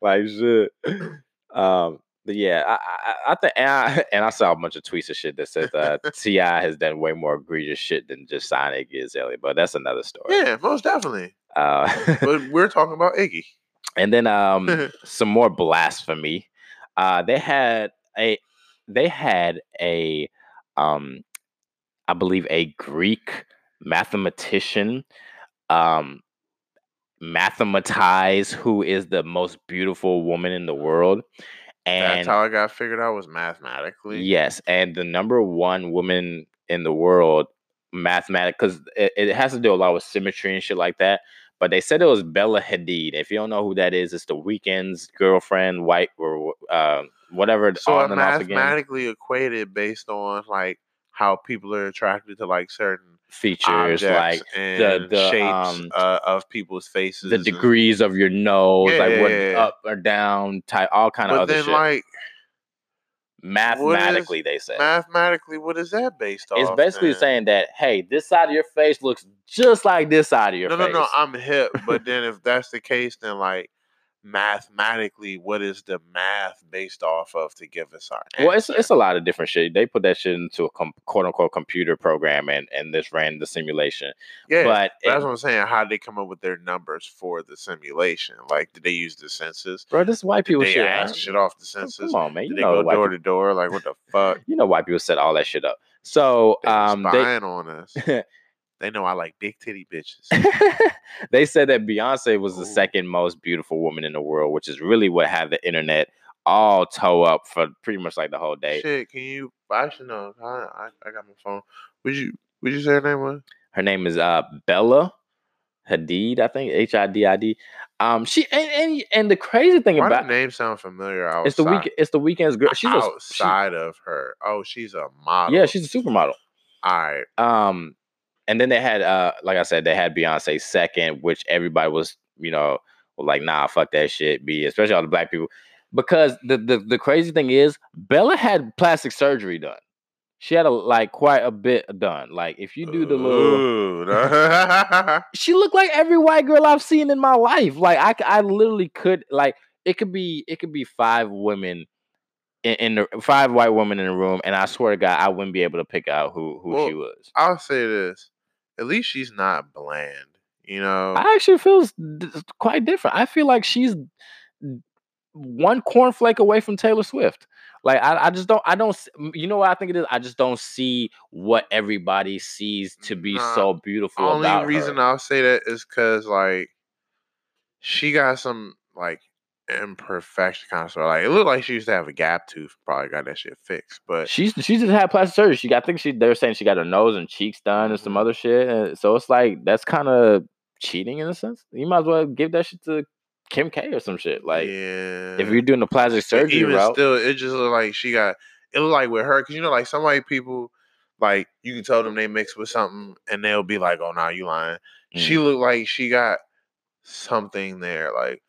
Like shit. Um, but yeah, I, I, I think, and I, and I saw a bunch of tweets and shit that says uh, T I has done way more egregious shit than just signing Iggy Azalea, but that's another story. Yeah, most definitely. Uh, but we're talking about Iggy. And then um, some more blasphemy. Uh, they had a, they had a. Um, I believe a Greek mathematician, um, mathematize who is the most beautiful woman in the world. And that's how I got figured out was mathematically. Yes. And the number one woman in the world, mathematic, because it, it has to do a lot with symmetry and shit like that. But they said it was Bella Hadid. If you don't know who that is, it's The Weeknd's girlfriend, white or uh, whatever. So on and mathematically off again. Equated based on like how people are attracted to like certain features, like the, the shapes um, uh, of people's faces, the degrees and, of your nose, yeah, like what up or down, type, all kind of but other then, shit. Like, mathematically, is, they say. Mathematically, what is that based on? It's basically man? saying that, hey, this side of your face looks just like this side of your no, face. No, no, no, I'm hip. But then if that's the case, then like mathematically, what is the math based off of to give us our answer? Well, it's it's a lot of different shit. They put that shit into a com- quote-unquote computer program and, and this ran the simulation. Yeah, but that's it, what I'm saying. How did they come up with their numbers for the simulation? Like, did they use the census? Bro, this is white people shit. Did they ask shit off the census? Come on, man. Did they go door to door? Like, what the fuck? You know why people set all that shit up. So, they um... They're spying on us. They know I like big titty bitches. They said that Beyonce was Ooh. the second most beautiful woman in the world, which is really what had the internet all toe up for pretty much like the whole day. Shit, can you? I should know. I, I, I got my phone. Would you? Would you say her name was? Her name is uh Bella Hadid, I think. H I D I D. Um, she and, and and the crazy thing Why about the name sound familiar. Outside. It's the week. It's the Weeknd's girl. She's outside a, she, of her. Oh, she's a model. Yeah, she's a supermodel. All right. Um. And then they had, uh, like I said, they had Beyonce second, which everybody was, you know, like, nah, fuck that shit, B, especially all the black people. Because the, the, the crazy thing is, Bella had plastic surgery done. She had, a, like, quite a bit done. Like, if you do the little... She looked like every white girl I've seen in my life. Like, I, I literally could, like, it could be it could be five women in, in the five white women in the room, and I swear to God, I wouldn't be able to pick out who, who well, she was. I'll say this. At least she's not bland, you know? I actually feel quite different. I feel like she's one cornflake away from Taylor Swift. Like, I, I just don't, I don't, you know what I think it is? I just don't see what everybody sees to be nah, so beautiful about her. The only reason I'll say that is because, like, she got some, like, imperfection kind of stuff. Like, it looked like she used to have a gap tooth. Probably got that shit fixed. But she's she just had plastic surgery. She got I think she they're saying she got her nose and cheeks done and some other shit. And so it's like that's kind of cheating in a sense. You might as well give that shit to Kim K or some shit. Like yeah. if you're doing the plastic surgery, even route, still, it just looked like she got it looked like with her because you know like some white people like you can tell them they mixed with something and they'll be like, oh nah, you lying. Mm. She looked like she got something there like.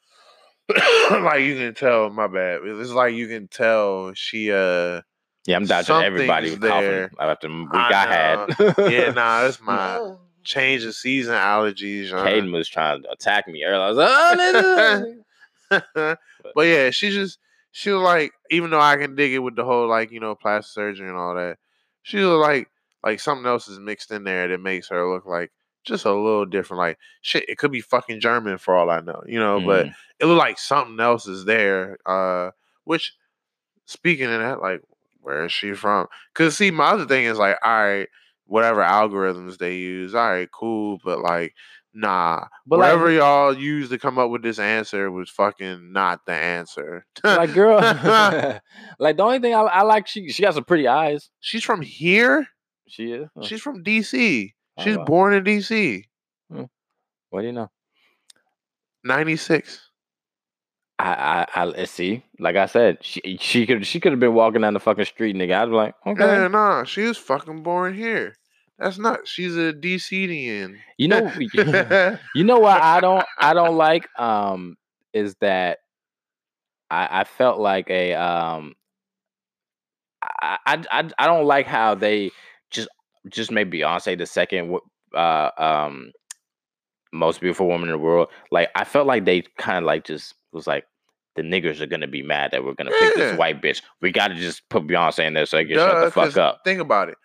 Like you can tell, my bad. It's like you can tell she. uh Yeah, I'm dodging everybody. There. After the week I, I had. Yeah, nah, that's my. change of season allergies. Caden was trying to attack me earlier. I was like, oh, nigga. But yeah, she just, she was like, even though I can dig it with the whole, like, you know, plastic surgery and all that, she was like, like something else is mixed in there that makes her look like just a little different. Like, shit, it could be fucking German for all I know, you know, mm-hmm. but it looked like something else is there. Uh, which, speaking of that, like, where is she from? Because, see, my other thing is, like, all right, whatever algorithms they use, all right, cool, but, like, nah. But whatever like, y'all use to come up with this answer was fucking not the answer. Like, girl, like, the only thing I, I like, she she has some pretty eyes. She's from here? She is? Huh. She's from D C. Oh, she's wow. born in D C. Hmm. What do you know? ninety-six. I, I, I see. Like I said, she she could she could have been walking down the fucking street, nigga. I'd be like, okay, yeah, nah, she was fucking born here. That's nuts. She's a D C-ian. You know, you know what I don't I don't like um is that I I felt like a um I I I don't like how they just just made Beyonce the second uh um most beautiful woman in the world. Like I felt like they kind of like just. Was like, the niggers are gonna be mad that we're gonna yeah. pick this white bitch. We gotta just put Beyonce in there so they can Duh, shut the fuck up. Think about it.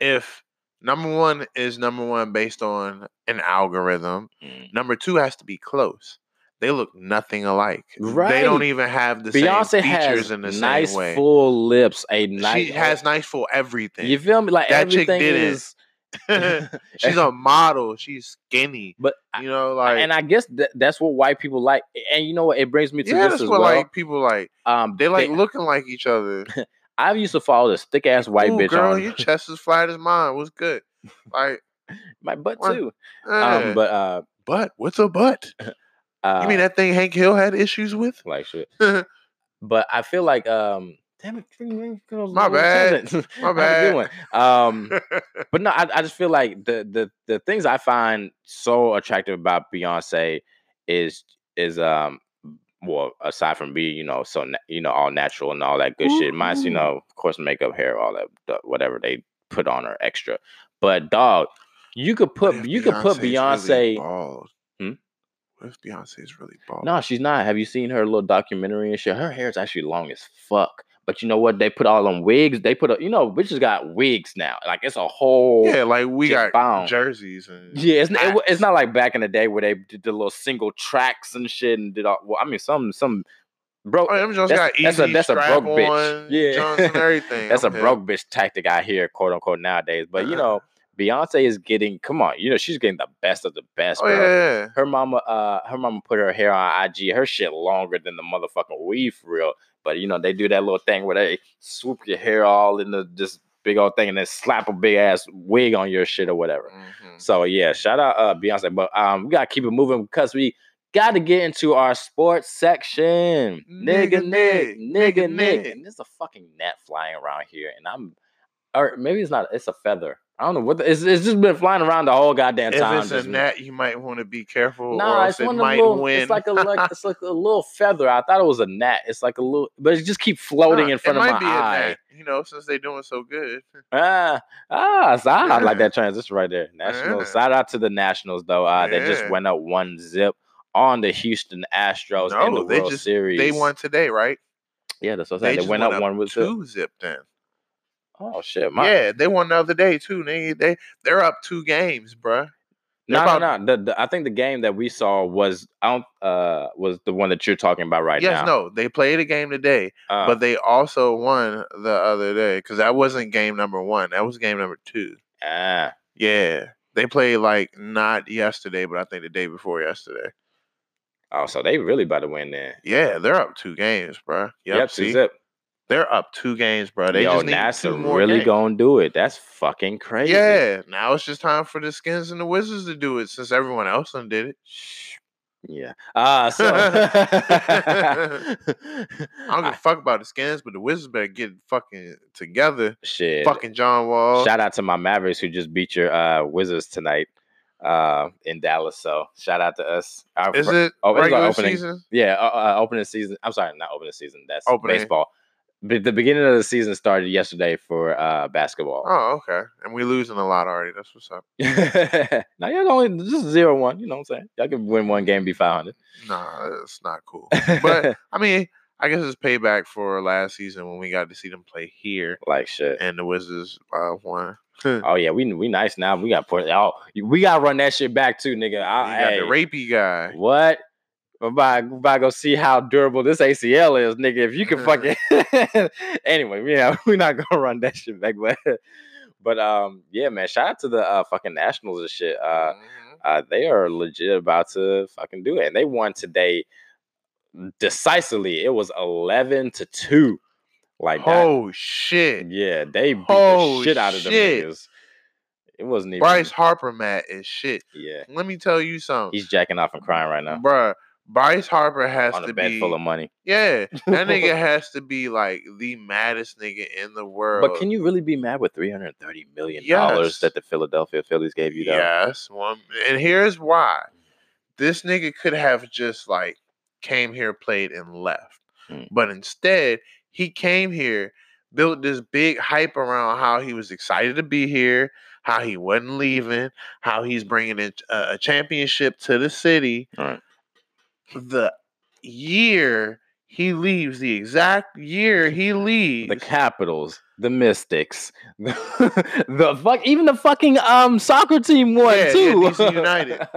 If number one is number one based on an algorithm, mm. number two has to be close. They look nothing alike. Right. They don't even have the Beyonce same features has in the nice, same way. Nice full lips. A nice. She has nice full everything. You feel me? Like that everything chick didn't. Is. She's a model. She's skinny, but you know, like, and I guess th- that's what white people like. And you know what? It brings me to yeah, this that's as what well. Like people like, um, they like they, looking like each other. I used to follow this thick ass white Ooh, bitch. Girl, on. Your chest is flat as mine. What's good? Like my butt what? Too. Yeah. Um, but uh, butt. What's a butt? Uh, you mean that thing Hank Hill had issues with? Like shit. But I feel like um. Damn it! My bad. My bad. Um, but no, I, I just feel like the the the things I find so attractive about Beyonce is is um well aside from being you know so na- you know all natural and all that good Ooh. Shit. Minus you know of course makeup, hair, all that whatever they put on her extra. But dog, you could put you Beyonce's could put Beyonce. Really bald? Hmm? What if Beyonce is really bald? No, she's not. Have you seen her little documentary and shit? Her hair is actually long as fuck. But you know what? They put all them wigs. They put, a, you know, bitches got wigs now. Like, it's a whole... Yeah, like, we got bound. Jerseys. And yeah, it's not, it, it's not like back in the day where they did the little single tracks and shit and did all... Well, I mean, some... some bro, oh, them just got easy, that's a, that's a broke on, bitch. Yeah. And everything. That's okay. A broke bitch tactic out here, quote-unquote, nowadays. But, you know, Beyonce is getting... Come on. You know, she's getting the best of the best, oh, bro. Yeah. Her mama, uh, her mama put her hair on I G. Her shit longer than the motherfucking weave, for real. But, you know, they do that little thing where they swoop your hair all in the, this big old thing and then slap a big-ass wig on your shit or whatever. Mm-hmm. So, yeah, shout out uh, Beyonce. But um, we got to keep it moving because we got to get into our sports section. Nigga, nigga, nigga, nigga. And there's a fucking net flying around here. And I'm – or maybe it's not – it's a feather. I don't know what the, it's, it's just been flying around the whole goddamn time. If it's just a gnat, you might want to be careful. Nah, or it's one it might little, win. It's like a like, it's like a little feather. I thought it was a gnat. It's like a little, but it just keeps floating nah, in front of my eye. It might be eye. A gnat, you know, since they're doing so good. Ah, ah, so I yeah. like that transition right there. Nationals. Yeah. Shout out to the Nationals though. Uh, yeah. They just went up one zip on the Houston Astros no, in the World just, Series. They won today, right? Yeah, that's what I said. They, they went, went up one with two zip then. Oh shit! My. Yeah, they won the other day too. They they they're up two games, bro. No, about- no, no, no. I think the game that we saw was I don't, uh was the one that you're talking about right yes, now. Yes, no, they played a game today, uh, but they also won the other day because that wasn't game number one. That was game number two. Ah, yeah, they played like not yesterday, but I think the day before yesterday. Oh, so they really about to win then? Yeah, they're up two games, bro. Yep, yep see. Zip. They're up two games, bro. They Yo, just need NASA two more really games. Gonna do it. That's fucking crazy. Yeah, now it's just time for the Skins and the Wizards to do it since everyone else done did it. Yeah. Uh, so I don't give a fuck about the Skins, but the Wizards better get fucking together. Shit. Fucking John Wall. Shout out to my Mavericks who just beat your uh, Wizards tonight uh, in Dallas. So shout out to us. Our Is fr- it oh, regular opening season? Yeah, uh, uh, opening season. I'm sorry, not opening season. That's opening. Baseball. The beginning of the season started yesterday for uh, basketball. Oh, okay. And we're losing a lot already. That's what's up. Now, you're only just zero one. You know what I'm saying? Y'all can win one game and be five hundred. Nah, it's not cool. But, I mean, I guess it's payback for last season when we got to see them play here. Like shit. And the Wizards uh, won. Oh, yeah. We we nice now. We got Portland. Oh, we got to run that shit back, too, nigga. I, you got hey, the rapey guy. What? I'm about, I'm about to go see how durable this A C L is, nigga. If you can fucking anyway, yeah, we're not gonna run that shit back, but but um, yeah, man. Shout out to the uh, fucking Nationals and shit. Uh, mm-hmm. uh, they are legit about to fucking do it, and they won today decisively. It was eleven to two, like that. Oh shit! Yeah, they beat oh, the shit out of them niggas. It wasn't even Bryce Harper mad as shit. Yeah, let me tell you something. He's jacking off and crying right now, bruh. Bryce Harper has to be on a bed full of money. Yeah, that nigga has to be like the maddest nigga in the world. But can you really be mad with three hundred thirty million dollars that the Philadelphia Phillies gave you? Though? Yes, well, and here's why: this nigga could have just like came here, played, and left. Hmm. But instead, he came here, built this big hype around how he was excited to be here, how he wasn't leaving, how he's bringing a, a championship to the city. All right. The year he leaves, the exact year he leaves, the Capitals, the Mystics, the, the fuck, even the fucking um soccer team won yeah, too. Yeah, D C United.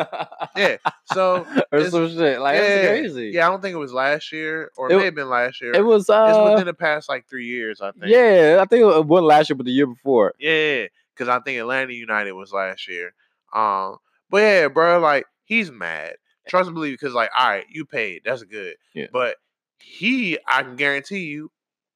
Yeah, so or some shit like yeah, that's crazy. Yeah, I don't think it was last year, or it, it may have been last year. It was. Uh, it's within the past like three years, I think. Yeah, I think it wasn't last year, but the year before. Yeah, because I think Atlanta United was last year. Um, but yeah, bro, like he's mad. Trust and believe, because like, all right, you paid, that's good. Yeah. But he, I can guarantee you,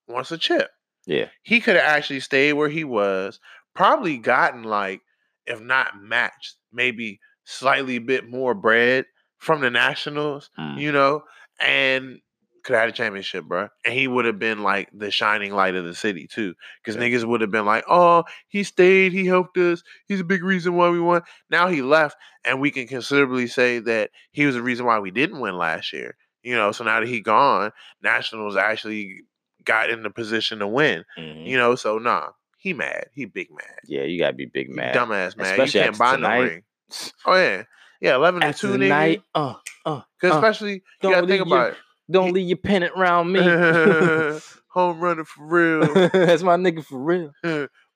wants a chip. Yeah, he could have actually stayed where he was, probably gotten like, if not matched, maybe slightly bit more bread from the Nationals, mm. you know, and could have had a championship, bro. And he would have been like the shining light of the city too, because yeah. niggas would have been like, oh, he stayed, he helped us, he's a big reason why we won. Now he left, and we can considerably say that he was the reason why we didn't win last year. You know, so now that he's gone, Nationals actually got in the position to win. Mm-hmm. You know, so nah, he mad, he big mad. Yeah, you gotta be big mad, dumbass mad. Especially you can't buy tonight. No ring. Oh yeah, yeah, eleven and two nigga. Uh, uh, Cause uh, especially you gotta think about you. it. Don't leave your pennant around me. Home runner for real. That's my nigga for real.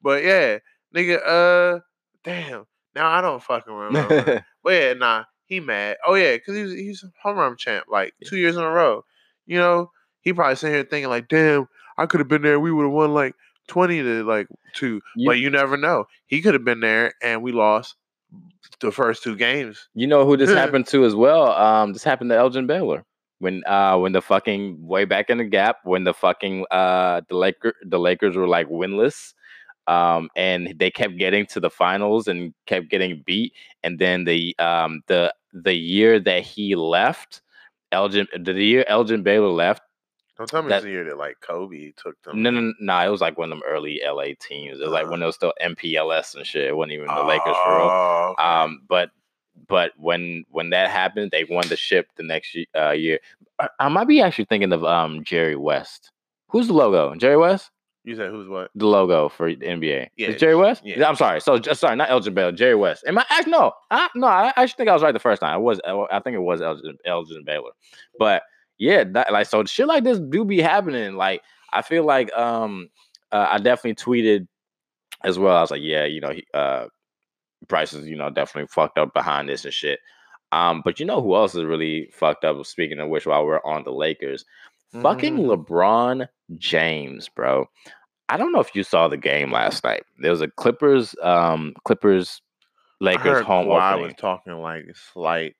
But yeah, nigga, uh, damn. Now I don't fucking remember. But yeah, nah, he mad. Oh yeah, because he was, he was a home run champ like two years in a row. You know, he probably sitting here thinking like, damn, I could have been there. We would have won like twenty to like two. You, but you never know. He could have been there and we lost the first two games. You know who this happened to as well? Um, This happened to Elgin Baylor. When uh when the fucking way back in the gap when the fucking uh the Laker the Lakers were like winless, um and they kept getting to the finals and kept getting beat, and then the um the the year that he left, Elgin the year Elgin Baylor left. Don't tell me that, it's the year that like Kobe took them. No, no, no, nah, it was like one of them early L A teams. It was like when it was still M P L S and shit. It wasn't even the oh, Lakers for real. Okay. Um, but. But when when that happened, they won the ship the next uh, year. I, I might be actually thinking of um Jerry West. Who's the logo? Jerry West? You said who's what? The logo for the N B A. Yeah, it's Jerry West? Yeah. I'm sorry. So sorry, not Elgin Baylor. Jerry West. Am I? I no, I, no. I actually think I was right the first time. I was. I think it was Elgin, Elgin Baylor. But yeah, that, like so, shit like this do be happening. Like I feel like um uh, I definitely tweeted as well. I was like, yeah, you know, he, uh. Bryce is, you know, definitely fucked up behind this and shit. Um, but you know who else is really fucked up? Speaking of which, while we're on the Lakers, mm-hmm. fucking LeBron James, bro. I don't know if you saw the game last night. There was a Clippers, um, Clippers, Lakers I heard home opening. I was talking like slight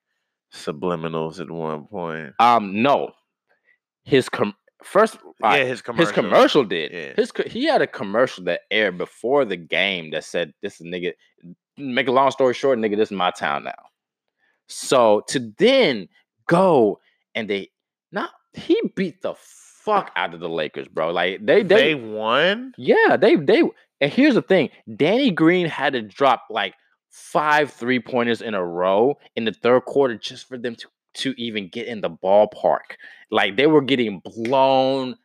subliminals at one point. Um, no, his com- first, yeah, uh, his commercial, his commercial did. Yeah. His he had a commercial that aired before the game that said, "This nigga." Make a long story short, nigga, this is my town now. So to then go and they not he beat the fuck out of the Lakers, bro. Like they they, they won. Yeah, they they and here's the thing: Danny Green had to drop like five three pointers in a row in the third quarter just for them to to even get in the ballpark. Like they were getting blown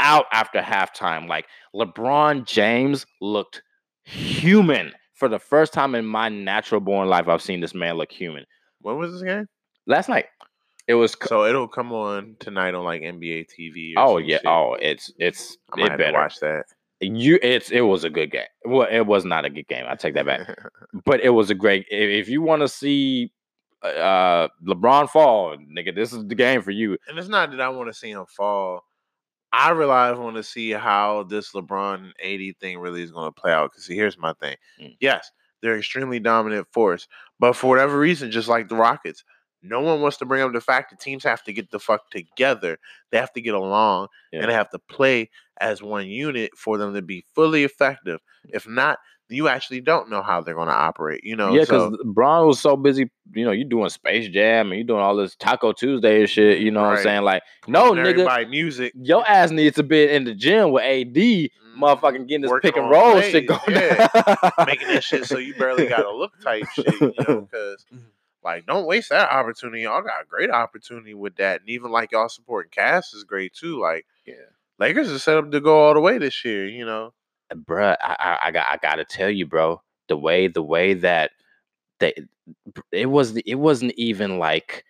out after halftime. Like, LeBron James looked human. For the first time in my natural born life, I've seen this man look human. When was this game? Last night. It was co- so it'll come on tonight on like N B A T V. Or oh yeah, shit. oh it's it's I might it have better to watch that. You it's it was a good game. Well, it was not a good game. I take that back. But it was a great. If you want to see uh, LeBron fall, nigga, this is the game for you. And it's not that I want to see him fall. I really want to see how this LeBron eighty thing really is going to play out. Because see, here's my thing. Mm. Yes, they're an extremely dominant force. But for whatever reason, just like the Rockets, no one wants to bring up the fact that teams have to get the fuck together. They have to get along. Yeah. And they have to play as one unit for them to be fully effective. If not, you actually don't know how they're going to operate. You know, yeah, because so, LeBron was so busy, you know, you doing Space Jam and you doing all this Taco Tuesday and shit, you know right. what I'm saying? Like, no, nigga, music. Your ass needs to be in the gym with A D, mm, motherfucking getting this pick and roll shit going yeah. down. Making that shit so you barely got to look type shit, you know, because, like, don't waste that opportunity. Y'all got a great opportunity with that. And even, like, y'all supporting Cass is great, too. Like, yeah, Lakers is set up to go all the way this year, you know. Bruh, I, I I got I gotta tell you, bro. The way the way that they it was it wasn't even like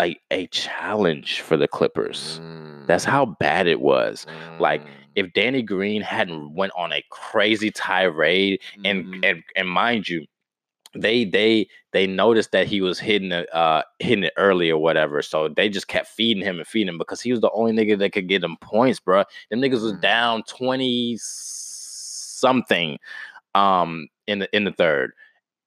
a a challenge for the Clippers. Mm. That's how bad it was. Mm. Like, if Danny Green hadn't went on a crazy tirade, and mm. and, and mind you, they they they noticed that he was hitting it, uh hitting it early or whatever. So they just kept feeding him and feeding him because he was the only nigga that could get them points, bro. Them niggas was down twenty-six something um in the in the third,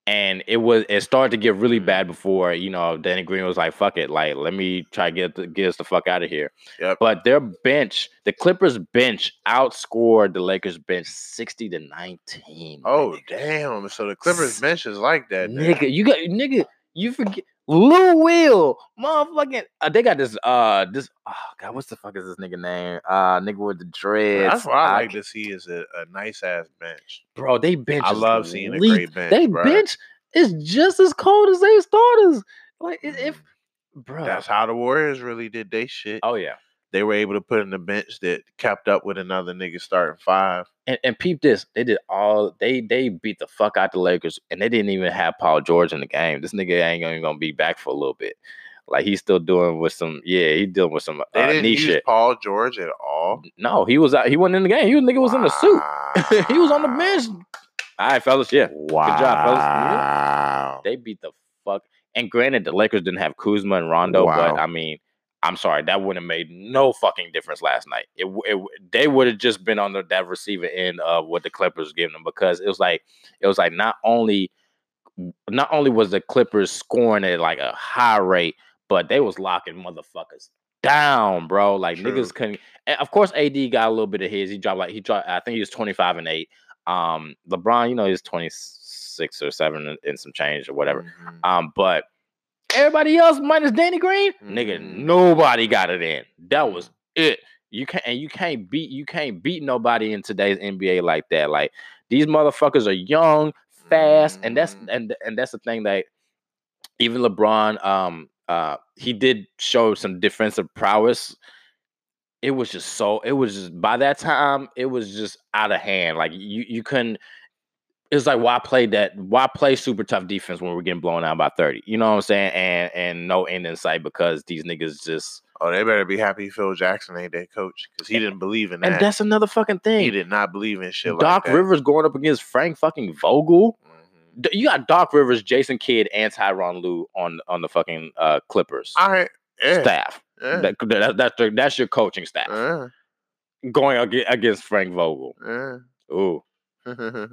and it was it started to get really bad before, you know, Danny Green was like, fuck it, like, let me try to get the, get us the fuck out of here. Yep. But their bench, the Clippers bench, outscored the Lakers bench sixty to nineteen. Oh, nigga. Damn, so the Clippers bench is like that, nigga. Nigga, you got nigga you forget Lou Will, motherfucking. Uh, they got this. Uh, this. Oh God, what's the fuck is this nigga name? Uh, nigga with the dreads. That's what I, I like to see is a, a nice ass bench, bro. They bench. I love seeing elite. A great bench. They bro. Bench is just as cold as they starters. Like mm-hmm. if, bro. That's how the Warriors really did they shit. Oh yeah, they were able to put in the bench that kept up with another nigga starting five. And, and peep this, they did all they they beat the fuck out the Lakers, and they didn't even have Paul George in the game. This nigga ain't even gonna be back for a little bit. Like, he's still doing with some, yeah, he dealing with some. Uh, they didn't knee use shit. Paul George at all. No, he was out. He wasn't in the game. He was nigga was wow. in a suit. He was on the bench. All right, fellas. Yeah. Wow. Good job, fellas. Yeah. They beat the fuck. And granted, the Lakers didn't have Kuzma and Rondo, wow. but I mean. I'm sorry, that would have made no fucking difference last night. It, it they would have just been on the, that receiver end of what the Clippers was giving them, because it was like it was like not only not only was the Clippers scoring at like a high rate, but they was locking motherfuckers down, bro. Like True. Niggas couldn't. Of course, A D got a little bit of his. He dropped like he dropped. I think he was twenty-five and eight. Um, LeBron, you know, he's twenty-six or seven and some change or whatever. Mm-hmm. Um, but. Everybody else minus Danny Green, mm-hmm. nigga, nobody got it in. That was it. You can't and you can't beat you can't beat nobody in today's N B A like that. Like, these motherfuckers are young, fast, mm-hmm. and that's and and that's the thing that even LeBron, um, uh, he did show some defensive prowess. It was just so it was just by that time it was just out of hand. Like you you couldn't. It's like, why play that? Why play super tough defense when we're getting blown out by thirty? You know what I'm saying? And and no end in sight because these niggas just. Oh, they better be happy Phil Jackson ain't their coach because he and, didn't believe in that. And that's another fucking thing. He did not believe in shit like that. Doc Rivers going up against Frank fucking Vogel. Mm-hmm. You got Doc Rivers, Jason Kidd, and Tyronn Lue on on the fucking uh, Clippers. All right, yeah. Staff. Yeah. That, that, that's, their, that's your coaching staff. Yeah. Going against Frank Vogel. Yeah. Ooh.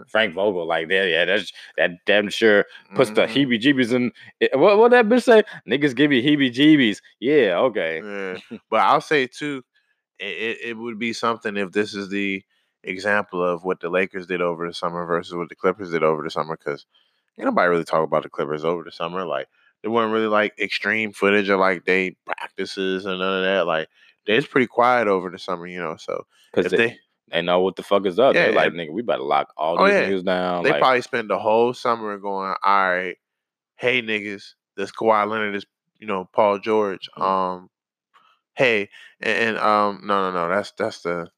Frank Vogel, like that, yeah, that's that damn sure puts mm-hmm. the heebie-jeebies in. What what that bitch say? Niggas give you heebie-jeebies. Yeah, okay. Yeah. But I'll say too, it, it would be something if this is the example of what the Lakers did over the summer versus what the Clippers did over the summer. Because ain't nobody really talk about the Clippers over the summer. Like, there wasn't really like extreme footage or like they practices and none of that. Like, they was pretty quiet over the summer, you know. So because they. they They know what the fuck is up. Yeah, They're yeah. like, nigga, we about to lock all oh, these yeah. niggas down. They like, probably spent the whole summer going, all right, hey, niggas, this Kawhi Leonard, this, you know, Paul George. Um, hey, and, and um, no, no, no, that's that's the.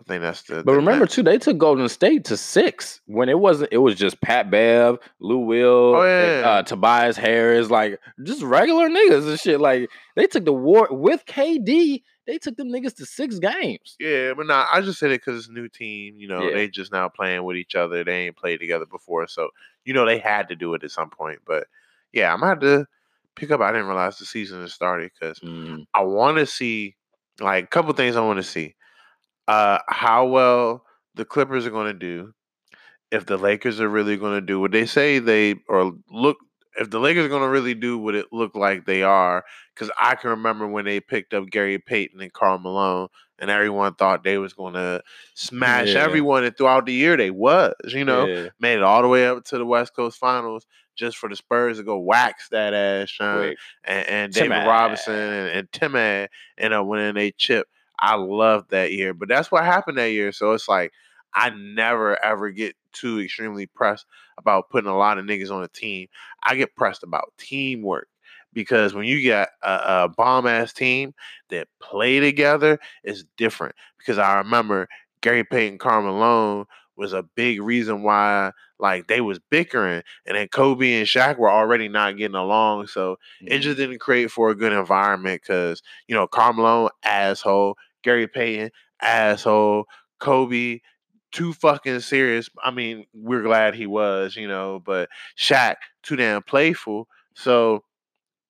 I think that's the. But the remember match. too, they took Golden State to six when it wasn't. It was just Pat Bev, Lou Will, oh, yeah, and, uh, yeah. Tobias Harris, like just regular niggas and shit. Like they took the war with K D. They took them niggas to six games. Yeah, but nah, I just said it because it's a new team. You know, yeah. they just now playing with each other. They ain't played together before, so you know they had to do it at some point. But yeah, I'm gonna have to pick up. I didn't realize the season had started because mm. I want to see like a couple things. I want to see. Uh, how well the Clippers are going to do, if the Lakers are really going to do what they say they or look, if the Lakers are going to really do what it looked like they are, because I can remember when they picked up Gary Payton and Carmelo, and everyone thought they was going to smash yeah. everyone, and throughout the year they was, you know, yeah. made it all the way up to the West Coast Finals just for the Spurs to go wax that ass, Sean, and, and David Timad. Robinson and, and Timad, and uh, winning a chip. I loved that year, but that's what happened that year. So it's like I never, ever get too extremely pressed about putting a lot of niggas on a team. I get pressed about teamwork because when you got a, a bomb-ass team that play together, it's different. Because I remember Gary Payton, Carmelo was a big reason why like they was bickering, and then Kobe and Shaq were already not getting along. So mm-hmm. it just didn't create for a good environment because, you know, Carmelo, asshole. Gary Payton, asshole. Kobe, too fucking serious. I mean, we're glad he was, you know, but Shaq, too damn playful. So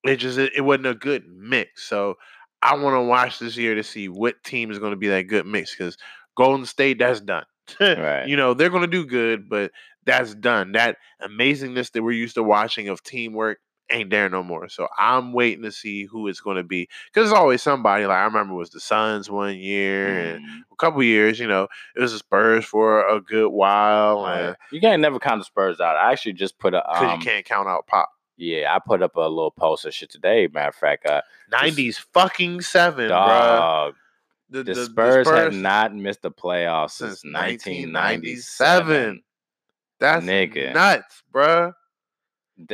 it just it, it wasn't a good mix. So I want to watch this year to see what team is going to be that good mix because Golden State, that's done. Right. You know, they're going to do good, but that's done. That amazingness that we're used to watching of teamwork ain't there no more. So I'm waiting to see who it's going to be because there's always somebody. Like I remember it was the Suns one year mm. and a couple years, you know, it was the Spurs for a good while. And you can't never count the Spurs out. I actually just put a because um, you can't count out Pop. Yeah, I put up a little post of shit today. Matter of fact, uh, nineties fucking seven, dog. Bro. The, the, the, Spurs the Spurs have not missed the playoffs since, since nineteen ninety-seven. That's Nigga. nuts, bruh.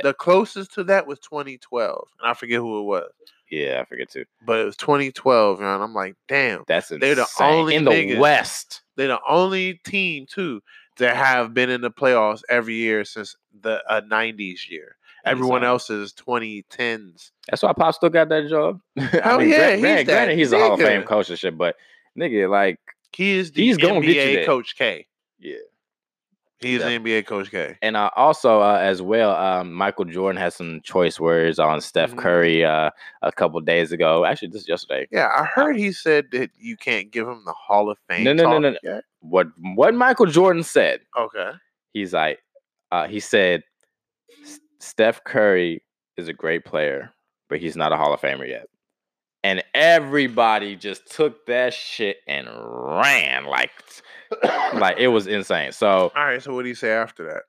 The closest to that was twenty twelve, and I forget who it was. Yeah, I forget too. But it was twenty twelve, and I'm like, damn, that's insane. They're the only in the niggas, West. They're the only team too that have been in the playoffs every year since the uh, nineties year. Everyone else is twenty tens. That's why Pop still got that job. Oh mean, yeah, granted, he's, granted, he's a Hall of Fame coach and shit, but nigga, like he is the he's N B A Coach K. Yeah. He's yeah. an N B A Coach K. And uh, also, uh, as well, um, Michael Jordan has some choice words on Steph mm-hmm. Curry uh, a couple days ago. Actually, this is yesterday. Yeah, I heard he said that you can't give him the Hall of Fame. No, no, no, no, no. What, what Michael Jordan said. Okay. He's like, uh, he said, Steph Curry is a great player, but he's not a Hall of Famer yet. And everybody just took that shit and ran like, like it was insane. So, all right. So, what did he say after that?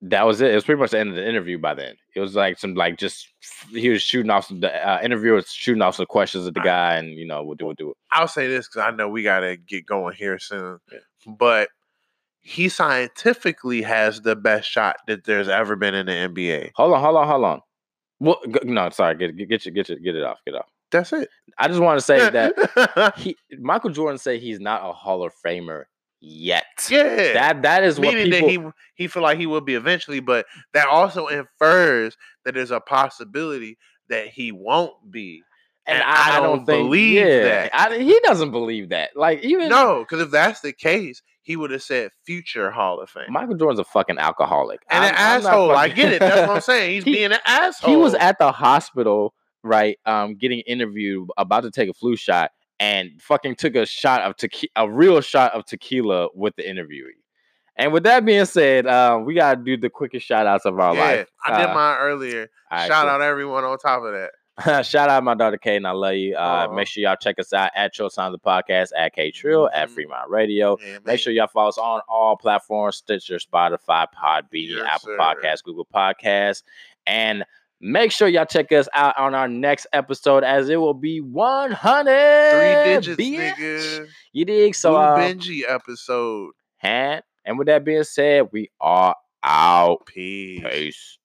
That was it. It was pretty much the end of the interview. By then, it was like some like just he was shooting off some. The uh, interviewer was shooting off some questions at the guy, and you know we'll do it. Do it. I'll say this because I know we gotta get going here soon, yeah. but he scientifically has the best shot that there's ever been in the N B A. Hold on, hold on, hold on. Well, go, no, sorry. Get get get you, get you, get it off. Get it off. That's it. I just want to say that he, Michael Jordan said he's not a Hall of Famer yet. Yeah. That that is meaning what people... that he he feel like he will be eventually, but that also infers that there's a possibility that he won't be. And, and I, I don't, don't think, believe yeah, that. I, he doesn't believe that. Like even No, because if that's the case, he would have said future Hall of Fame. Michael Jordan's a fucking alcoholic. And I'm, an I'm asshole. Fucking... I get it. That's what I'm saying. He's he, being an asshole. He was at the hospital... Right, um, getting interviewed about to take a flu shot and fucking took a shot of tequila, a real shot of tequila with the interviewee. And with that being said, uh, we gotta do the quickest shout outs of our yeah, life. I uh, did mine earlier. Right, shout cool. out everyone on top of that. Shout out my daughter Kate, and I love you. Uh, make sure y'all check us out at Trill Time the Podcast, at K-Trill, mm-hmm. at Fremont Radio. Yeah, make sure y'all follow us on all platforms: Stitcher, Spotify, Podbean, yes, Apple sir. Podcasts, Google Podcasts, and. Make sure y'all check us out on our next episode as it will be one hundred. Three digits, bitch. Nigga. You dig? So, uh, Benji episode. And, and with that being said, we are out. Peace. Peace.